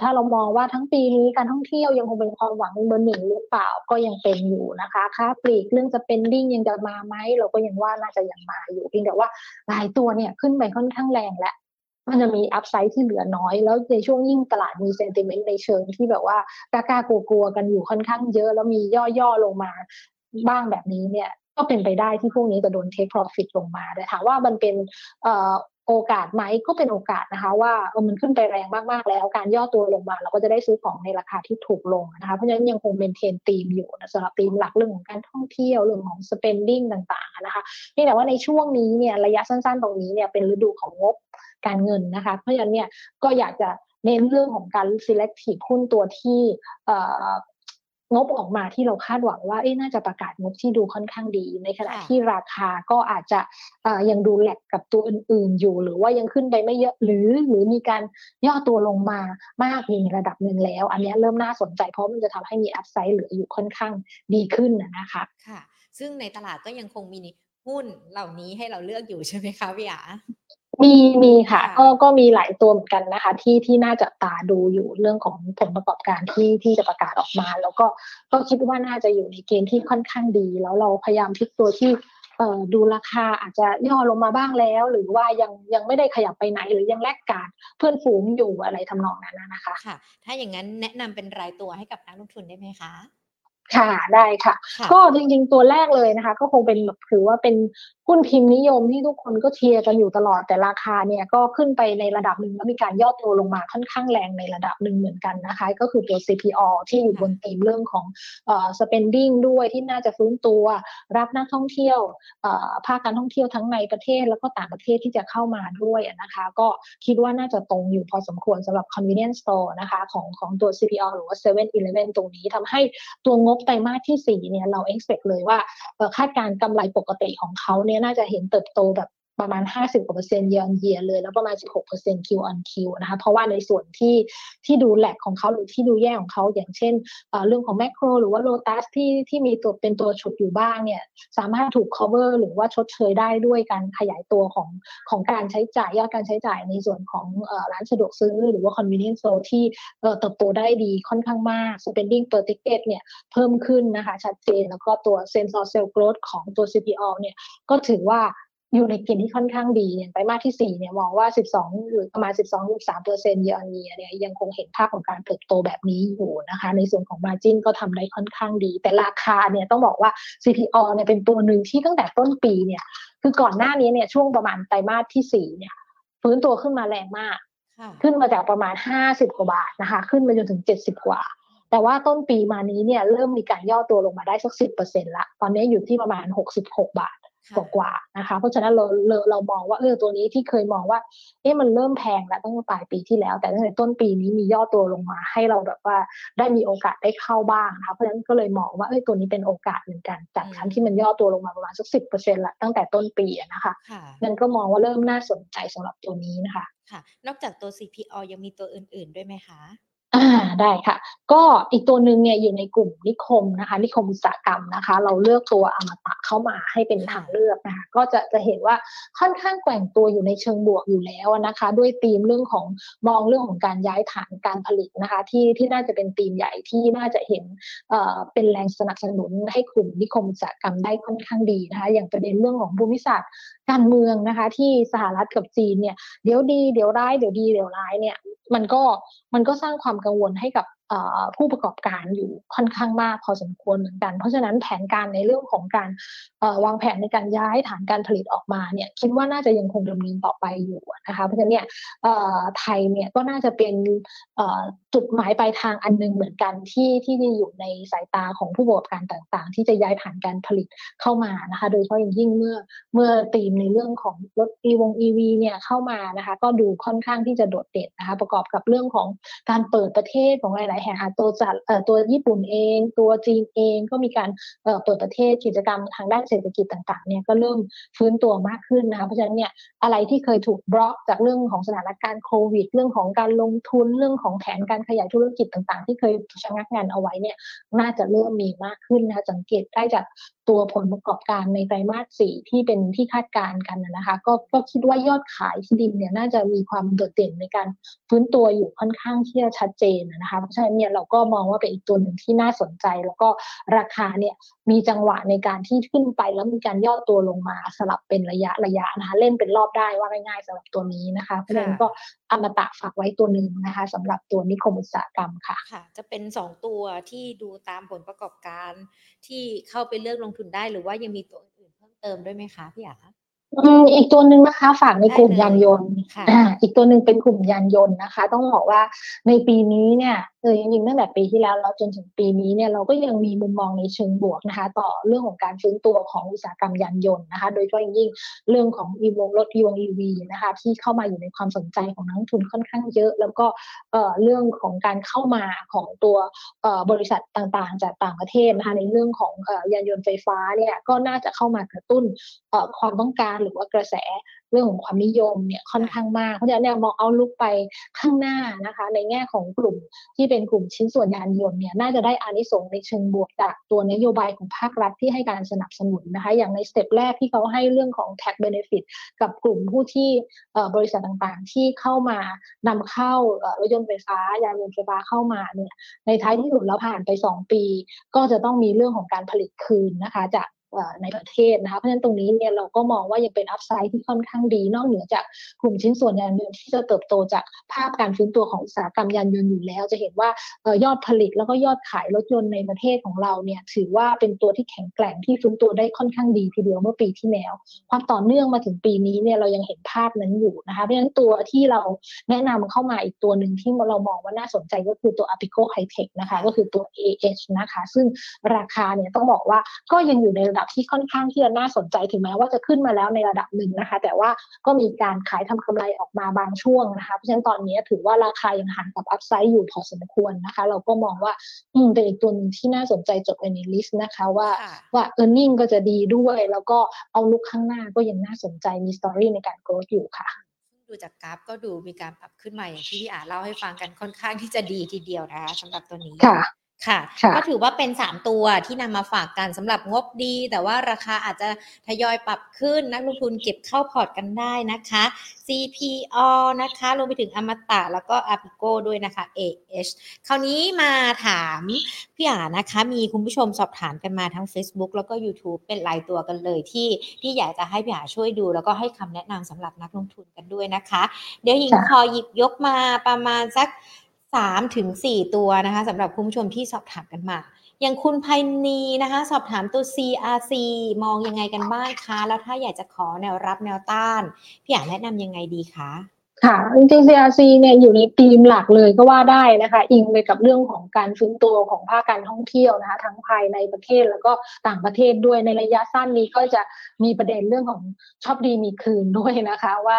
ถ้าเรามองว่าทั้งปีนี้การท่องเที่ยวยังคงเป็นความหวังเบอร์หนึ่งหรือเปล่าก็ยังเป็นอยู่นะคะค่าปลีกเรื่อง spending ยังจะมาไหมเราก็ยังว่าน่าจะยังมาอยู่เพียงแต่ว่าหลายตัวเนี่ยขึ้นไปค่อนข้างแรงและมันจะมีอัพไซด์ที่เหลือน้อยแล้วในช่วงยิ่งตลาดมีเซนติเมนต์ในเชิงที่แบบว่ากล้ากลัวๆกันอยู่ค่อนข้างเยอะแล้วมีย่อๆลงมาบ้างแบบนี้เนี่ยก็เป็นไปได้ที่พวกนี้จะโดนเทคโปรฟิตลงมาแต่ถามว่ามันเป็นโอกาสไหมก็เป็นโอกาสนะคะว่ามันขึ้นไปแรงมากๆแล้วการย่อตัวลงมาเราก็จะได้ซื้อของในราคาที่ถูกลงนะคะเพราะฉะนั้นยังคงเมนเทนธีมอยู่สำหรับธีมหลักเรื่องของการท่องเที่ยวเรื่องของ spending ต่างๆนะคะนี่แต่ว่าในช่วงนี้เนี่ยระยะสั้นๆตรงนี้เนี่ยเป็นฤดูของงบการเงินนะคะเพราะฉะนั้นเนี่ยก็อยากจะเน้นเรื่องของการ selective หุ้นตัวที่งบออกมาที่เราคาดหวังว่าน่าจะประกาศงบที่ดูค่อนข้างดีในขณะที่ราคาก็อาจจะยังดูแลกกับตัวอื่นๆอยู่หรือว่ายังขึ้นไปไม่เยอะหรือมีการย่อตัวลงมามากในระดับหนึ่งแล้วอันนี้เริ่มน่าสนใจเพราะมันจะทำให้มี upside เหลืออยู่ค่อนข้างดีขึ้นนะคะค่ะซึ่งในตลาดก็ยังคงมีหุ้นเหล่านี้ให้เราเลือกอยู่ใช่ไหมคะพี่อามีค่ะก็มีหลายตัวเหมือนกันนะคะที่น่าจับตาดูอยู่เรื่องของผลประกอบการที่จะประกาศออกมาแล้วก็คิดว่าน่าจะอยู่ในเกณฑ์ที่ค่อนข้างดีแล้วเราพยายามพิจารณาตัวที่ดูราคาอาจจะย่อลงมาบ้างแล้วหรือว่ายังไม่ได้ขยับไปไหนหรือยังแลกการเพื่อนฝูงอยู่อะไรทำนองนั้นนะคะค่ะถ้าอย่างนั้นแนะนำเป็นรายตัวให้กับนักลงทุนได้ไหมคะค่ะได้ค่ะก็จริงๆตัวแรกเลยนะคะก็คงเป็นแบบถือว่าเป็นหุ้นพิมพ์นิยมที่ทุกคนก็เชียร์กันอยู่ตลอดแต่ราคาเนี่ยก็ขึ้นไปในระดับหนึ่งแล้วมีการย่อตัวลงมาค่อนข้างแรงในระดับหนึ่งเหมือนกันนะคะก็คือตัว CP All ที่อยู่บนธีมเรื่องของspending ด้วยที่น่าจะฟื้นตัวรับนักท่องเที่ยวภาคการท่องเที่ยวทั้งในประเทศแล้วก็ต่างประเทศที่จะเข้ามาด้วยนะคะก็คิดว่าน่าจะตรงอยู่พอสมควรสำหรับ convenience store นะคะของตัว CP All หรือว่า 7-Eleven ตรงนี้ทำให้ตัวงบไตรมาสที่4เนี่ยเรา expect เลยว่าคาดการกำไรปกติของเขาน่าจะเห็นเติบโตแบบประมาณ 50% year on year เลยแล้วประมาณ 16% Q on Q นะคะเพราะว่าในส่วนที่ดูแลกของเขาหรือที่ดูแย่ของเขาอย่างเช่นเรื่องของแมคโครหรือว่าโลตัสที่มีตัวเป็นตัวฉุดอยู่บ้างเนี่ยสามารถถูก cover หรือว่าชดเชยได้ด้วยการขยายตัวของการใช้จ่ายยอดการใช้จ่ายในส่วนของร้านสะดวกซื้อหรือว่า convenience store ที่เติบโตได้ดีค่อนข้างมาก spending per ticket เนี่ยเพิ่มขึ้นนะคะชัดเจนแล้วก็ตัว same-store sales growth ของตัว CP All เนี่ยก็ถือว่าอยู่ในเกณฑ์ที่ค่อนข้างดีอย่างไตรมาสที่4เนี่ยมองว่า12หรือประมาณ 12.3% year on year เนี่ยยังคงเห็นภาพของการเติบโตแบบนี้อยู่นะคะในส่วนของ margin ก็ทำได้ค่อนข้างดีแต่ราคาเนี่ยต้องบอกว่า CPO เนี่ยเป็นตัวหนึ่งที่ตั้งแต่ต้นปีเนี่ยคือก่อนหน้านี้เนี่ยช่วงประมาณไตรมาสที่4เนี่ยฟื้นตัวขึ้นมาแรงมากขึ้นมาจากประมาณ50กว่าบาทนะคะขึ้นมาจนถึง70กว่าแต่ว่าต้นปีมานี้เนี่ยเริ่มมีการย่อตัวลงมาได้สัก 10% ละตอนนี้อยู่ที่ประมาณ66บาทกว่านะคะเพราะฉะนั้นเรามองว่าตัวนี้ที่เคยมองว่ามันเริ่มแพงแล้วตั้งแต่ปลายปีที่แล้วแต่ตั้งแต่ต้นปีนี้มีย่อตัวลงมาให้เราแบบว่าได้มีโอกาสได้เข้าบ้างนะคะเพราะฉะนั้นก็เลยมองว่าตัวนี้เป็นโอกาสเหมือนกันจากทั้งที่มันย่อตัวลงมาประมาณสัก 10% ละตั้งแต่ต้นปีนะคะมันก็มองว่าเริ่มน่าสนใจสำหรับตัวนี้นะคะค่ะนอกจากตัว CP All ยังมีตัวอื่นๆด้วยไหมคะได้ค่ะก็อีกตัวนึงเนี่ยอยู่ในกลุ่มนิคมนะคะนิคมอุตสาหกรรมนะคะเราเลือกตัวอมตะเข้ามาให้เป็นทางเลือกนะคะก็จะเห็นว่าค่อนข้างแกว่งตัวอยู่ในเชิงบวกอยู่แล้วนะคะด้วยธีมเรื่องของมองเรื่องของการย้ายฐานการผลิตนะคะที่น่าจะเป็นธีมใหญ่ที่น่าจะเห็นเป็นแรงสนับสนุนให้กลุ่มนิคมอุตสาหกรรมได้ค่อนข้างดีนะคะอย่างประเด็นเรื่องของภูมิศาสตร์การเมืองนะคะที่สหรัฐกับจีนเนี่ยเดี๋ยวดีเดี๋ยวร้ายเดี๋ยวดีเดี๋ยวร้ายเนี่ยมันก็สร้างความกังวลให้กับ ผู้ประกอบการอยู่ค่อนข้างมากพอสมควรเหมือนกันเพราะฉะนั้นแผนการในเรื่องของการวางแผนในการย้ายฐานการผลิตออกมาเนี่ยคิดว่าน่าจะยังคงดำเนินต่อไปอยู่นะคะเพราะฉะนั้นเนี่ยไทยเนี่ยก็น่าจะเป็นจุดหมายปลายทางอันนึงเหมือนกันที่จะอยู่ในสายตาของผู้ประกอบการต่างๆที่จะย้ายฐานการผลิตเข้ามานะคะโดยเฉพาะอย่างยิ่งเมื่อธีมในเรื่องของรถ EV เนี่ยเข้ามานะคะก็ดูค่อนข้างที่จะโดดเด่นนะคะประกอบกับเรื่องของการเปิดประเทศของหลายๆแห่งตัวญี่ปุ่นเองตัวจีนเองก็มีการเปิดประเทศกิจกรรมทางด้านเศรษฐกิจต่างๆเนี่ยก็เริ่มฟื้นตัวมากขึ้นนะคะเพราะฉะนั้นเนี่ยอะไรที่เคยถูกบล็อกจากเรื่องของสถานการณ์โควิดเรื่องของการลงทุนเรื่องของแผนการขยายธุรกิจต่างๆที่เคยชะงักงานเอาไว้เนี่ยน่าจะเริ่มมีมากขึ้นนะคะสังเกตได้จากตัวผลประกอบการในไตรมาส 4ที่เป็นที่คาดการณ์กันนะคะก็คิดว่ายอดขายที่ดินเนี่ยน่าจะมีความโดดเด่นในการฟื้นตัวอยู่ค่อนข้างที่จะชัดเจนนะคะเพราะฉะนั้นเนี่ยเราก็มองว่าเป็นอีกตัวหนึ่งที่น่าสนใจแล้วก็ราคาเนี่ยมีจังหวะในการที่ขึ้นไปแล้วมีการย่อตัวลงมาสลับเป็นระยะนะคะเล่นเป็นรอบได้ว่าง่ายๆสำหรับตัวนี้นะคะเพราะฉะนั้นก็อมตะฝากไว้ตัวหนึ่งนะคะสำหรับตัวนิคมอุตสาหกรรมค่ะจะเป็น2ตัวที่ดูตามผลประกอบการที่เข้าไปเลือกลงทุนได้หรือว่ายังมีตัวอื่นเพิ่มเติมด้วยไหมคะพี่อาอีกตัวนึงนะคะฝากในกลุ่มยานยนต์อีกตัวนึงเป็นกลุ่มยานยนต์นะคะต้องบอกว่าในปีนี้เนี่ยจริงๆตั้งแต่ปีที่แล้วจนถึงปีนี้เนี่ยเราก็ยังมีมุมมองในเชิงบวกนะคะต่อเรื่องของการฟื้นตัวของอุตสาหกรรมยานยนต์นะคะโดยเฉพาะอย่างยิ่งเรื่องของรถ EV นะคะที่เข้ามาอยู่ในความสนใจของนักลงทุนค่อนข้างเยอะแล้วก็เรื่องของการเข้ามาของตัวบริษัทต่างๆจากต่างประเทศนะคะในเรื่องของยานยนต์ไฟฟ้าเนี่ยก็น่าจะเข้ามากระตุ้นความต้องการหรือว่ากระแสเรื่องของความนิยมเนี่ยค่อนข้างมากเพราะฉะนั้นเนี่ยมองเอาลุกไปข้างหน้านะคะในแง่ของกลุ่มที่เป็นกลุ่มชิ้นส่วนยานยนต์เนี่ยน่าจะได้อานิสงส์ในเชิงบวกจากตัวนโยบายของภาครัฐที่ให้การสนับสนุนนะคะอย่างในสเต็ปแรกที่เขาให้เรื่องของ tax benefit กับกลุ่มผู้ที่บริษัทต่างๆที่เข้ามานำเข้ารถยนต์ไฟฟ้ายานยนต์ไฟฟ้าเข้ามาเนี่ยในท้ายที่สุดแล้วผ่านไป2ปีก็จะต้องมีเรื่องของการผลิตคืนนะคะจากในประเทศนะคะเพราะฉะนั้นตรงนี้เนี่ยเราก็มองว่ายังเป็นอัพไซด์ที่ค่อนข้างดีนอกเหนือจากกลุ่มชิ้นส่วนยานยนต์ที่จะเติบโตจากภาพการฟื้นตัวของอุตสาหกรรมยานยนต์อยู่แล้วจะเห็นว่ายอดผลิตแล้วก็ยอดขายรถยนต์ในประเทศของเราเนี่ยถือว่าเป็นตัวที่แข็งแกร่งที่ฟื้นตัวได้ค่อนข้างดีทีเดียวเมื่อปีที่แล้วความต่อเนื่องมาถึงปีนี้เนี่ยเรายังเห็นภาพนั้นอยู่นะคะเพราะฉะนั้นตัวที่เราแนะนำเข้ามาอีกตัวนึงที่เรามองว่าน่าสนใจก็คือตัว Apico Hightech นะคะก็คือตัว AAH นะคะซึ่งราคาเนี่ยต้องบอกว่าก็ยังอยู่ในระดับที่ค่อนข้างที่จะน่าสนใจถึงแม้ว่าจะขึ้นมาแล้วในระดับหนึ่งนะคะแต่ว่าก็มีการขายทำกำไรออกมาบางช่วงนะคะเพราะฉะนั้นตอนนี้ถือว่าราคายังห่างกับอัพไซด์อยู่พอสมควรนะคะเราก็มองว่าเป็นอีกตัวนึงที่น่าสนใจจดไว้ในลิสต์นะคะว่า earning ก็จะดีด้วยแล้วก็เอาลุกข้างหน้าก็ยังน่าสนใจมีสตอรี่ในการโกรธอยู่ค่ะดูจากกราฟก็ดูมีการปรับขึ้นมาอย่างที่พี่อาเล่าให้ฟังกันค่อนข้างที่จะดีทีเดียวนะคะสำหรับตัวนี้ค่ะก็ถือว่าเป็น3ตัวที่นำมาฝากกันสำหรับงบดีแต่ว่าราคาอาจจะทยอยปรับขึ้นนักลงทุนเก็บเข้าพอร์ตกันได้นะคะ CP All นะคะรวมไปถึงอมตะแล้วก็ Apico ด้วยนะคะ AH คราวนี้มาถามพี่อานะคะมีคุณผู้ชมสอบถามกันมาทั้ง Facebook แล้วก็ YouTube เป็นรายตัวกันเลยที่อยากจะให้พี่อาช่วยดูแล้วก็ให้คำแนะนำสำหรับนักลงทุนกันด้วยนะคะเดี๋ยวหญิงขอหยิบยกมาประมาณสัก3-4 ตัวนะคะสำหรับคุณผู้ชมที่สอบถามกันมาอย่างคุณไพนีนะคะสอบถามตัว CRC มองยังไงกันบ้างคะแล้วถ้าอยากจะขอแนวรับแนวต้านพี่อยากแนะนำยังไงดีคะค่ะจริงๆ CRC เนี่ยอยู่ในธีมหลักเลยก็ว่าได้นะคะอิงไปกับเรื่องของการฟื้นตัวของภาคการท่องเที่ยวนะคะทั้งภายในประเทศแล้วก็ต่างประเทศด้วยในระยะสั้นนี้ก็จะมีประเด็นเรื่องของชอบดีมีคืนด้วยนะคะว่า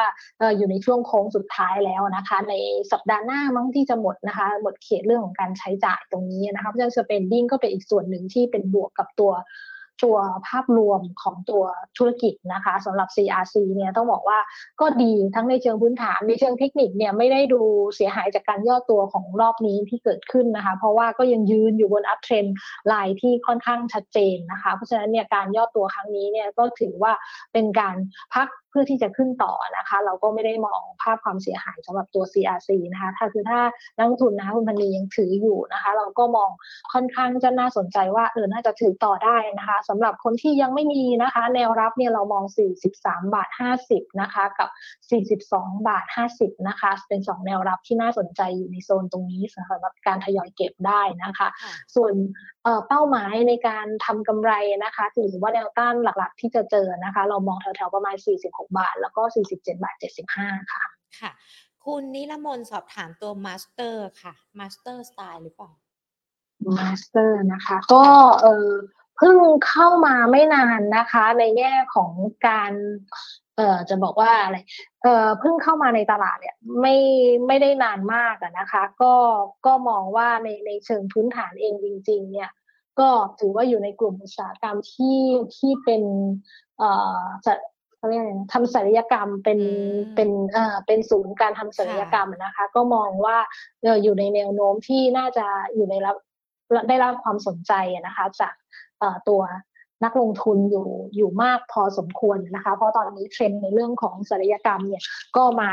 อยู่ในช่วงโค้งสุดท้ายแล้วนะคะในสัปดาห์หน้ามั้งที่จะหมดนะคะหมดเขตเรื่องของการใช้จ่ายตรงนี้นะคะเพราะฉะนั้น spending ก็เป็นอีกส่วนหนึ่งที่เป็นบวกกับตัวภาพรวมของตัวธุรกิจนะคะสำหรับ CRC เนี่ยต้องบอกว่าก็ดีทั้งในเชิงพื้นฐานในเชิงเทคนิคเนี่ยไม่ได้ดูเสียหายจากการย่อตัวของรอบนี้ที่เกิดขึ้นนะคะเพราะว่าก็ยังยืนอยู่บนอัพเทรนด์ไลน์ที่ค่อนข้างชัดเจนนะคะเพราะฉะนั้นเนี่ยการย่อตัวครั้งนี้เนี่ยก็ถือว่าเป็นการพักเพื่อที่จะขึ้นต่อนะคะเราก็ไม่ได้มองภาพความเสียหายสำหรับตัว CRC นะคะถ้านักลงทุนนะคะคุณพนียังถืออยู่นะคะเราก็มองค่อนข้างจะน่าสนใจว่าน่าจะถือต่อได้นะคะ สำหรับคนที่ยังไม่มีนะคะแนวรับเนี่ยเรามอง 43.50 นะคะกับ 42.50 นะคะเป็น2แนวรับที่น่าสนใจอยู่ในโซนตรงนี้สำหรับการทยอยเก็บได้นะคะส่วนเป้าหมายในการทำกำไรนะคะถือว่าแนวต้านหลักๆที่จะเจอนะคะเรามองแถวๆประมาณ46 บาทแล้วก็47.75 บาทค่ะค่ะคุณนิรมนสอบถามตัวมาสเตอร์ค่ะมาสเตอร์สไตล์หรือเปล่ามาสเตอร์นะคะก็เพิ่งเข้ามาไม่นานนะคะในแง่ของการจะบอกว่าอะไรเพิ่งเข้ามาในตลาดเนี่ยไม่ได้นานมากนะคะก็มองว่าในเชิงพื้นฐานเองจริงๆเนี่ยก็ถือว่าอยู่ในกลุ่มอุตสาหกรรมที่เป็นทำศัลยกรรมเป็นศูนย์การทำศัลยกรรมนะคะก็มองว่าอยู่ในแนวโน้มที่น่าจะอยู่ในได้รับความสนใจนะคะจากตัวนักลงทุนอยู่มากพอสมควรนะคะเพราะตอนนี้เทรนด์ในเรื่องของศัลยกรรมเนี่ยก็มา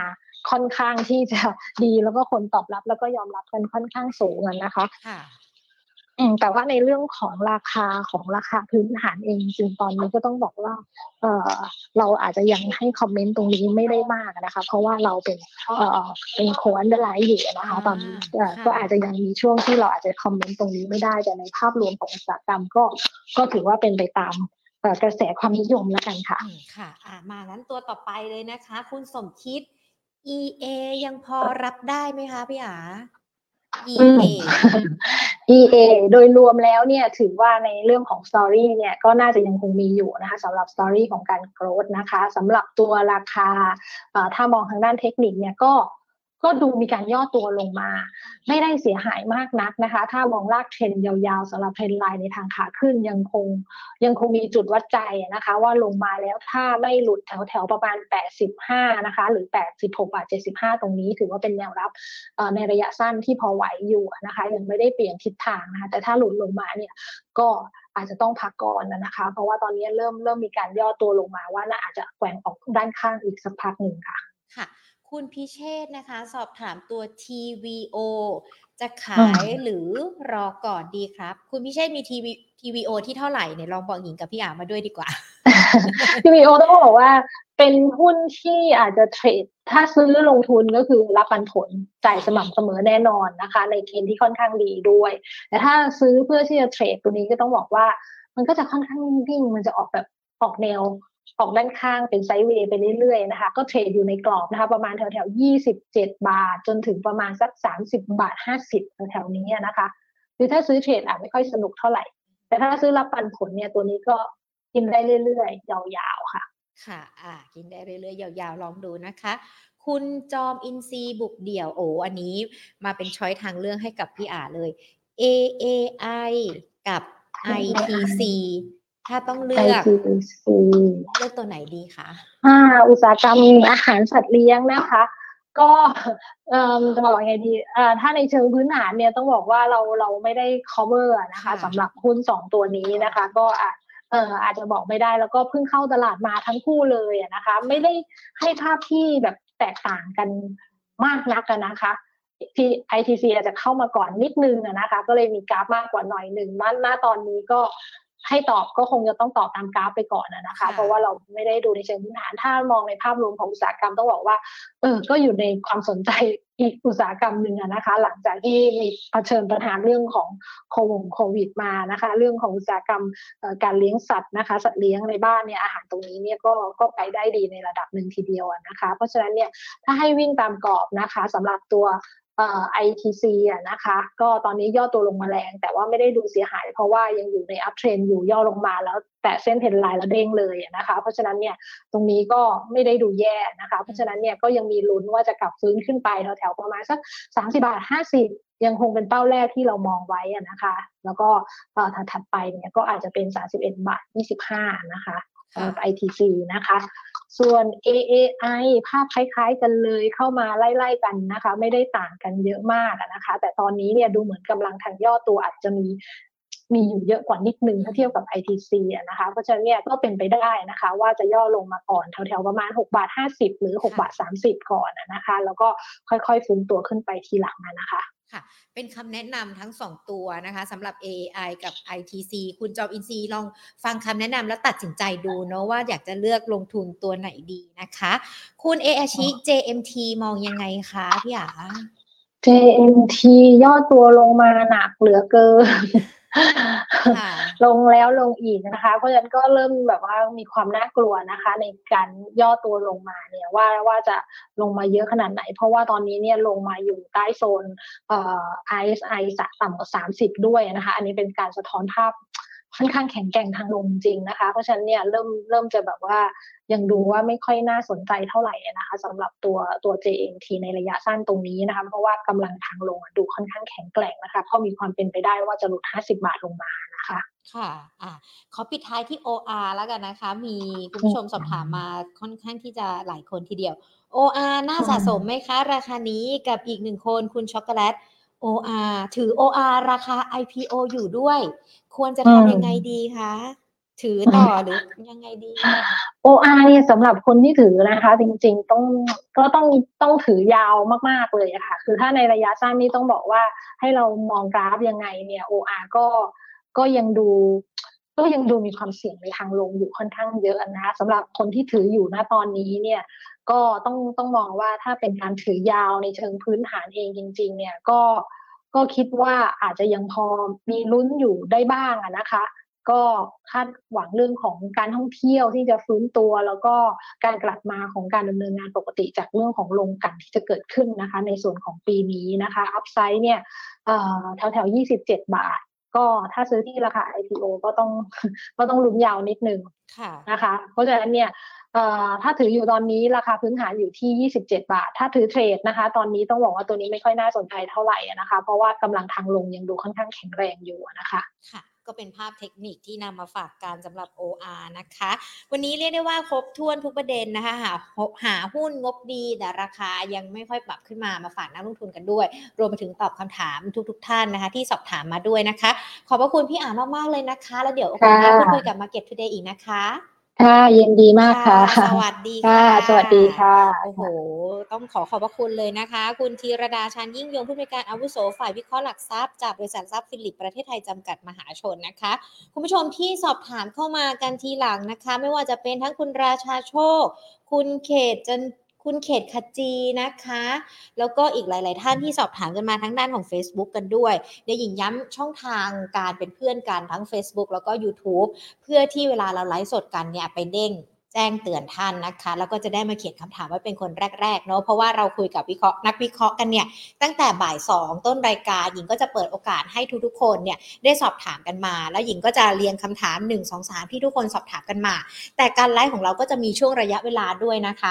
ค่อนข้างที่จะดีแล้วก็คนตอบรับแล้วก็ยอมรับกันค่อนข้างสูงนะคะแต่ว่าในเรื่องของราคาพื้นฐานเองจริงตอนนี้ก็ต้องบอกว่าเราอาจจะยังให้คอมเมนต์ตรงนี้ไม่ได้มากนะคะเพราะว่าเราเป็นโค้ดอันเดอร์ไลน์อยู่นะคะตอนนี้ก็อาจจะยังมีช่วงที่เราอาจจะคอมเมนต์ตรงนี้ไม่ได้แต่ในภาพรวมของอุตสาหกรรมก็ถือว่าเป็นไปตามกระแสความนิยมแล้วกันค่ะค่ะมานั้นตัวต่อไปเลยนะคะคุณสมคิด EA ยังพอรับได้ไหมคะพี่อาEA โดยรวมแล้วเนี่ยถือว่าในเรื่องของสตอรี่เนี่ยก็น่าจะยังคงมีอยู่นะคะสำหรับสตอรี่ของการโกรธนะคะสำหรับตัวราคาถ้ามองทางด้านเทคนิคเนี่ยก็ดูมีการย่อตัวลงมาไม่ได้เสียหายมากนักนะคะถ้ามองลากเทรนด์ยาวๆสำหรับเทรนด์ไลน์ในทางขาขึ้นยังคงมีจุดวัดใจนะคะว่าลงมาแล้วถ้าไม่หลุดแถวประมาณ85นะคะหรือ86.75 ตรงนี้ถือว่าเป็นแนวรับในระยะสั้นที่พอไหวอยู่นะคะยังไม่ได้เปลี่ยนทิศทางนะคะแต่ถ้าหลุดลงมาเนี่ยก็อาจจะต้องพักก่อนนะคะเพราะว่าตอนนี้เริ่มมีการย่อตัวลงมาว่าน่าอาจจะแกว่งออกด้านข้างอีกสักพักหนึ่งค่ะค่ะคุณพิเชษนะคะสอบถามตัว TVO จะขายหรือรอก่อนดีครับคุณพิเชษมี TVO ที่เท่าไหร่เนี่ยลองบอกหญิงกับพี่อามาด้วยดีกว่า TVO ต้องบอกว่าเป็นหุ้นที่อาจจะเทรดถ้าซื้อลงทุนก็คือรับปันผลจ่ายสม่ำเสมอแน่นอนนะคะในเกณฑ์ที่ค่อนข้างดีด้วยแต่ถ้าซื้อเพื่อที่จะเทรดตัวนี้ก็ต้องบอกว่ามันก็จะค่อนข้างนิ่งมันจะออกแบบออกด้านข้างเป็นไซด์เวย์ไปเรื่อยๆนะคะก็เทรดอยู่ในกรอบนะคะประมาณแถวๆ27บาทจนถึงประมาณสัก 30.50 แถวๆนี้นะคะคือถ้าซื้อเทรดอาจไม่ค่อยสนุกเท่าไหร่แต่ถ้าซื้อรับปันผลเนี่ยตัวนี้ก็กินได้เรื่อยๆยาวๆค่ะค่ะกินได้เรื่อยๆยาวๆลองดูนะคะคุณจอมอินซีบุกเดี่ยวโอ้อันนี้มาเป็นช้อยทางเลือกให้กับพี่อาเลย AAI กับ ITCถ้าต้องเลือก ITC เลือกตัวไหนดีคะอุตสาหกรรมอาหารสัตว์เลี้ยงนะคะก็จะบอกยังไงดีถ้าในเชิงพื้นฐานเนี่ยต้องบอกว่าเราไม่ได้ cover นะคะสำหรับหุ้น2ตัวนี้นะคะก็อาจจะบอกไม่ได้แล้วก็เพิ่งเข้าตลาดมาทั้งคู่เลยนะคะไม่ได้ให้ภาพที่แบบแตกต่างกันมากนักนะคะที่ ITC อาจจะเข้ามาก่อนนิดนึงนะคะก็เลยมีกราฟมากกว่าหน่อยนึงณตอนนี้ก็ให้ตอบก็คงจะต้องตอบตามกราฟไปก่อนนะคะเพราะว่าเราไม่ได้ดูในเชิงพื้นฐานถ้ามองในภาพรวมของอุตสาหกรรมต้องบอกว่าก็อยู่ในความสนใจอีกอุตสาหกรรมหนึ่งนะคะหลังจากที่มีเผชิญปัญหาเรื่องของโควิดมานะคะเรื่องของอุตสาหกรรมการเลี้ยงสัตว์นะคะสัตว์เลี้ยงในบ้านเนี่ยอาหารตรงนี้เนี่ยก็ไปได้ดีในระดับหนึ่งทีเดียวนะคะเพราะฉะนั้นเนี่ยถ้าให้วิ่งตามกรอบนะคะสำหรับตัวITC นะคะก็ตอนนี้ย่อตัวลงมาแรงแต่ว่าไม่ได้ดูเสียหายเพราะว่ายังอยู่ในอัพเทรนด์อยู่ย่อลงมาแล้วแต่เส้นเทรนด์ไลน์แล้วเด้งเลยนะคะเพราะฉะนั้นเนี่ยตรงนี้ก็ไม่ได้ดูแย่นะคะเพราะฉะนั้นเนี่ยก็ยังมีลุ้นว่าจะกลับฟื้นขึ้นไปแถวๆประมาณสัก 30.50 ยังคงเป็นเป้าแรกที่เรามองไว้นะคะแล้วก็ถัดไปเนี่ยก็อาจจะเป็น 31.25 นะคะITC นะคะส่วน AAI ภาพคล้ายๆกันเลยเข้ามาไล่ๆกันนะคะไม่ได้ต่างกันเยอะมากนะคะแต่ตอนนี้เนี่ยดูเหมือนกำลังทางย่อตัวอาจจะมี มีอยู่เยอะกว่านิดนึงถ้าเทียบกับ ITC นะคะเพราะฉะนั้นเนี่ยก็เป็นไปได้นะคะว่าจะย่อลงมาก่อนแถวๆประมาณ6.50 บาทหรือ6.30 บาทก่อนนะคะแล้วก็ค่อยๆฟื้นตัวขึ้นไปทีหลังนะคะค่ะเป็นคำแนะนำทั้ง2ตัวนะคะสำหรับ AAI กับ ITC คุณจอมอินทรีย์ลองฟังคำแนะนำแล้วตัดสินใจดูเนาะว่าอยากจะเลือกลงทุนตัวไหนดีนะคะคุณเออาชิ JMT มองยังไงคะพี่อา JMT ย่อตัวลงมาหนักเหลือเกิน ลงแล้วลงอีกนะคะเพราะฉะนั้นก็เริ่มแบบว่ามีความน่ากลัวนะคะในการย่อตัวลงมาเนี่ยว่าจะลงมาเยอะขนาดไหนเพราะว่าตอนนี้เนี่ยลงมาอยู่ใต้โซนRSI ต่ำกว่า30ด้วยนะคะอันนี้เป็นการสะท้อนภาพค่อนข้างแข็งแกร่งทางลงจริงนะคะเพราะฉะนั้นเนี่ยเริ่มจะแบบว่ายังดูว่าไม่ค่อยน่าสนใจเท่าไหร่นะคะสำหรับตัว JMT ในระยะสั้นตรงนี้นะคะเพราะว่ากำลังทางลงดูค่อนข้างแข็งแกร่งนะคะก็มีความเป็นไปได้ว่าจะหลุด50 บาทลงมานะคะค่ะขอปิดท้ายที่ OR แล้วกันนะคะมีคุณผู้ชมสอบถามมาค่อนข้างที่จะหลายคนทีเดียว OR น่าสะสมไหมคะราคานี้กับอีก1คนคุณช็อกโกแลต OR ถือ OR ราคา IPO อยู่ด้วยควรจะทำยังไงดีคะถือต่อหรือยังไงดีOR เนี่ยสำหรับคนที่ถือนะคะจริงๆต้องถือยาวมากๆเลยค่ะคือถ้าในระยะสั้นนี่ต้องบอกว่าให้เรามองกราฟยังไงเนี่ย OR ก็ยังดูมีความเสี่ยงในทางลงอยู่ค่อนข้างเยอะนะคะสำหรับคนที่ถืออยู่ณตอนนี้เนี่ยก็ต้องมองว่าถ้าเป็นการถือยาวในเชิงพื้นฐานเองจริงๆเนี่ยก็คิดว่าอาจจะยังพอมีลุ้นอยู่ได้บ้างนะคะก็คาดหวังเรื่องของการท่องเที่ยวที่จะฟื้นตัวแล้วก็การกลับมาของการดำเนินงานปกติจากเรื่องของโรงกลั่นที่จะเกิดขึ้นนะคะในส่วนของปีนี้นะคะอัพไซด์เนี่ยแถว27 บาทก็ถ้าซื้อที่ราคา IPO ก็ต้องลุ้นยาวนิดนึงนะคะเพราะฉะนั้นเนี่ยถ้าถืออยู่ตอนนี้ราคาพื้นฐานอยู่ที่27 บาทถ้าถือเทรดนะคะตอนนี้ต้องบอกว่าตัวนี้ไม่ค่อยน่าสนใจเท่าไหร่นะคะเพราะว่ากำลังทางลงยังดูค่อนข้างแข็งแรงอยู่นะคะค่ะก็เป็นภาพเทคนิคที่นำมาฝากกันสำหรับ OR นะคะวันนี้เรียกได้ว่าครบถ้วนทุกประเด็นนะคะหาหุ้นงบดีแต่ราคายังไม่ค่อยปรับขึ้นมาฝากนักลงทุนกันด้วยรวมไปถึงตอบคำถามทุกท่านนะคะที่สอบถามมาด้วยนะคะขอบพระคุณพี่อามากๆเลยนะคะแล้วเดี๋ยวโอกาสหน้าพูดคุยกับ Market Today อีกนะคะค่ะยินดีมากค่ะสวัสดีค่ะสวัสดีค่ะโอ้โหต้องขอบพระคุณเลยนะคะคุณธีรดาชานยิ่งยงผู้อำนวยการอาวุโสฝ่ายวิเคราะห์หลักทรัพย์จากบริษัททรัพย์ฟิลิปประเทศไทยจำกัดมหาชนนะคะคุณผู้ชมที่สอบถามเข้ามากันทีหลังนะคะไม่ว่าจะเป็นทั้งคุณราชาโชคคุณเขตขจีนะคะแล้วก็อีกหลายๆท่านที่สอบถามกันมาทั้งด้านของ Facebook กันด้วยเดี๋ยวหญิงย้ำช่องทางการเป็นเพื่อนกันทั้ง Facebook แล้วก็ YouTube เพื่อที่เวลาเราไลฟ์สดกันเนี่ยไปเด้งแจ้งเตือนท่านนะคะแล้วก็จะได้มาเขียนคำถามไว้เป็นคนแรกๆเนาะเพราะว่าเราคุยกับนักวิเคราะห์กันเนี่ยตั้งแต่บ่าย 2 ต้นรายการหญิงก็จะเปิดโอกาสให้ทุกๆคนเนี่ยได้สอบถามกันมาแล้วหญิงก็จะเรียงคำถาม 1 2 3 ที่ทุกคนสอบถามกันมาแต่การไลฟ์ของเราก็จะมีช่วงระยะเวลาด้วยนะคะ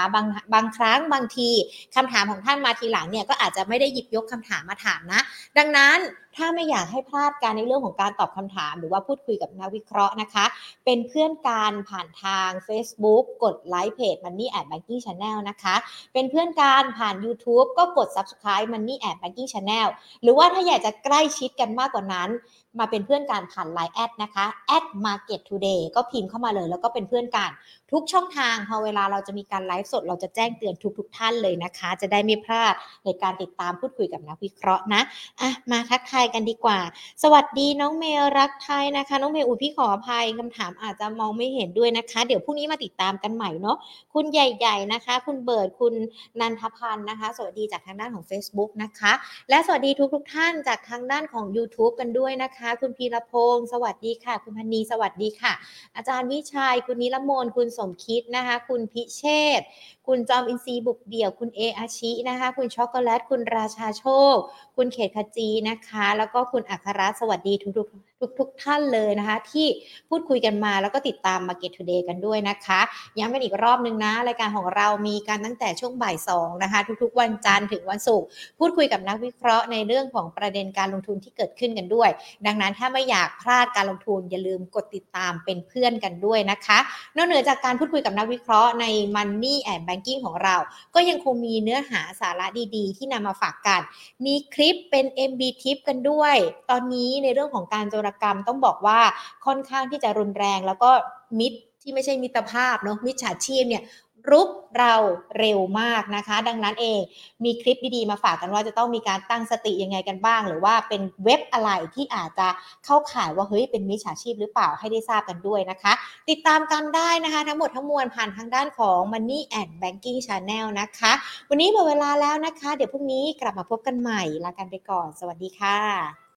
บางครั้งบางทีคำถามของท่านมาทีหลังเนี่ยก็อาจจะไม่ได้หยิบยกคำถามมาถามนะดังนั้นถ้าไม่อยากให้พลาดการในเรื่องของการตอบคำถามหรือว่าพูดคุยกับนักวิเคราะห์นะคะเป็นเพื่อนกันผ่านทาง Facebook กดไลค์เพจ Money @ Banking Channel นะคะเป็นเพื่อนกันผ่าน YouTube ก็กด Subscribe Money @ Banking Channel หรือว่าถ้าอยากจะใกล้ชิดกันมากกว่านั้นมาเป็นเพื่อนกันผ่าน LINE แอดนะคะแอด Market Today ก็พิมพ์เข้ามาเลยแล้วก็เป็นเพื่อนกันทุกช่องทางพอเวลาเราจะมีการไลฟ์สดเราจะแจ้งเตือนทุกท่านเลยนะคะจะได้ไม่พลาดในการติดตามพูดคุยกับนักวิเคราะห์นะมาทักทายกันดีกว่าสวัสดีน้องเมลรักไทยนะคะน้องเมลพี่ขออภัยคำถามอาจจะมองไม่เห็นด้วยนะคะเดี๋ยวพรุ่งนี้มาติดตามกันใหม่เนาะคุณใหญ่ๆนะคะคุณเบิร์ดคุณนันทพันธ์นะคะสวัสดีจากทางด้านของ Facebook นะคะและสวัสดีทุกท่านจากทางด้านของ YouTube กันด้วยนะคะคุณพีรพงศ์สวัสดีค่ะคุณพนีสวัสดีค่ะอาจารย์วิชัยคุณนิรมนคุณสมคิดนะคะคุณพิเชษคุณจอมอินทรีย์บุกเดี่ยวคุณเออาชินะคะคุณช็อกโกแลตคุณราชาโชคคุณเขตขจีนะคะแล้วก็คุณอัครรัตน์สวัสดีทุกท่านเลยนะคะที่พูดคุยกันมาแล้วก็ติดตาม Market Today กันด้วยนะคะย้ำกันอีกรอบนึงนะรายการของเรามีการตั้งแต่ช่วงบ่าย 2 นะคะทุกๆวันจันทร์ถึงวันศุกร์พูดคุยกับนักวิเคราะห์ในเรื่องของประเด็นการลงทุนที่เกิดขึ้นกันด้วยดังนั้นถ้าไม่อยากพลาดการลงทุนอย่าลืมกดติดตามเป็นเพื่อนกันด้วยนะคะนอกเหนือจากการพูดคุยกับนักวิเคราะห์ใน Money @ Banking ของเราก็ยังคงมีเนื้อหาสาระดีๆที่นำมาฝากกันมีคลิปเป็น MB Tip กัน ด้วยตอนนี้ในเรื่องของการโจรกรรมต้องบอกว่าค่อนข้างที่จะรุนแรงแล้วก็มิตรที่ไม่ใช่มิตรภาพเนาะมิจฉาชีพเนี่ยรุกเราเร็วมากนะคะดังนั้นเองมีคลิปดีๆมาฝากกันว่าจะต้องมีการตั้งสติยังไงกันบ้างหรือว่าเป็นเว็บอะไรที่อาจจะเข้าข่ายว่าเฮ้ยเป็นมิจฉาชีพหรือเปล่าให้ได้ทราบกันด้วยนะคะติดตามกันได้นะคะทั้งหมดทั้งมวลผ่านทางด้านของ Money and Banking Channel นะคะวันนี้หมดเวลาแล้วนะคะเดี๋ยวพรุ่งนี้กลับมาพบกันใหม่ลากันไปก่อนสวัสดีค่ะ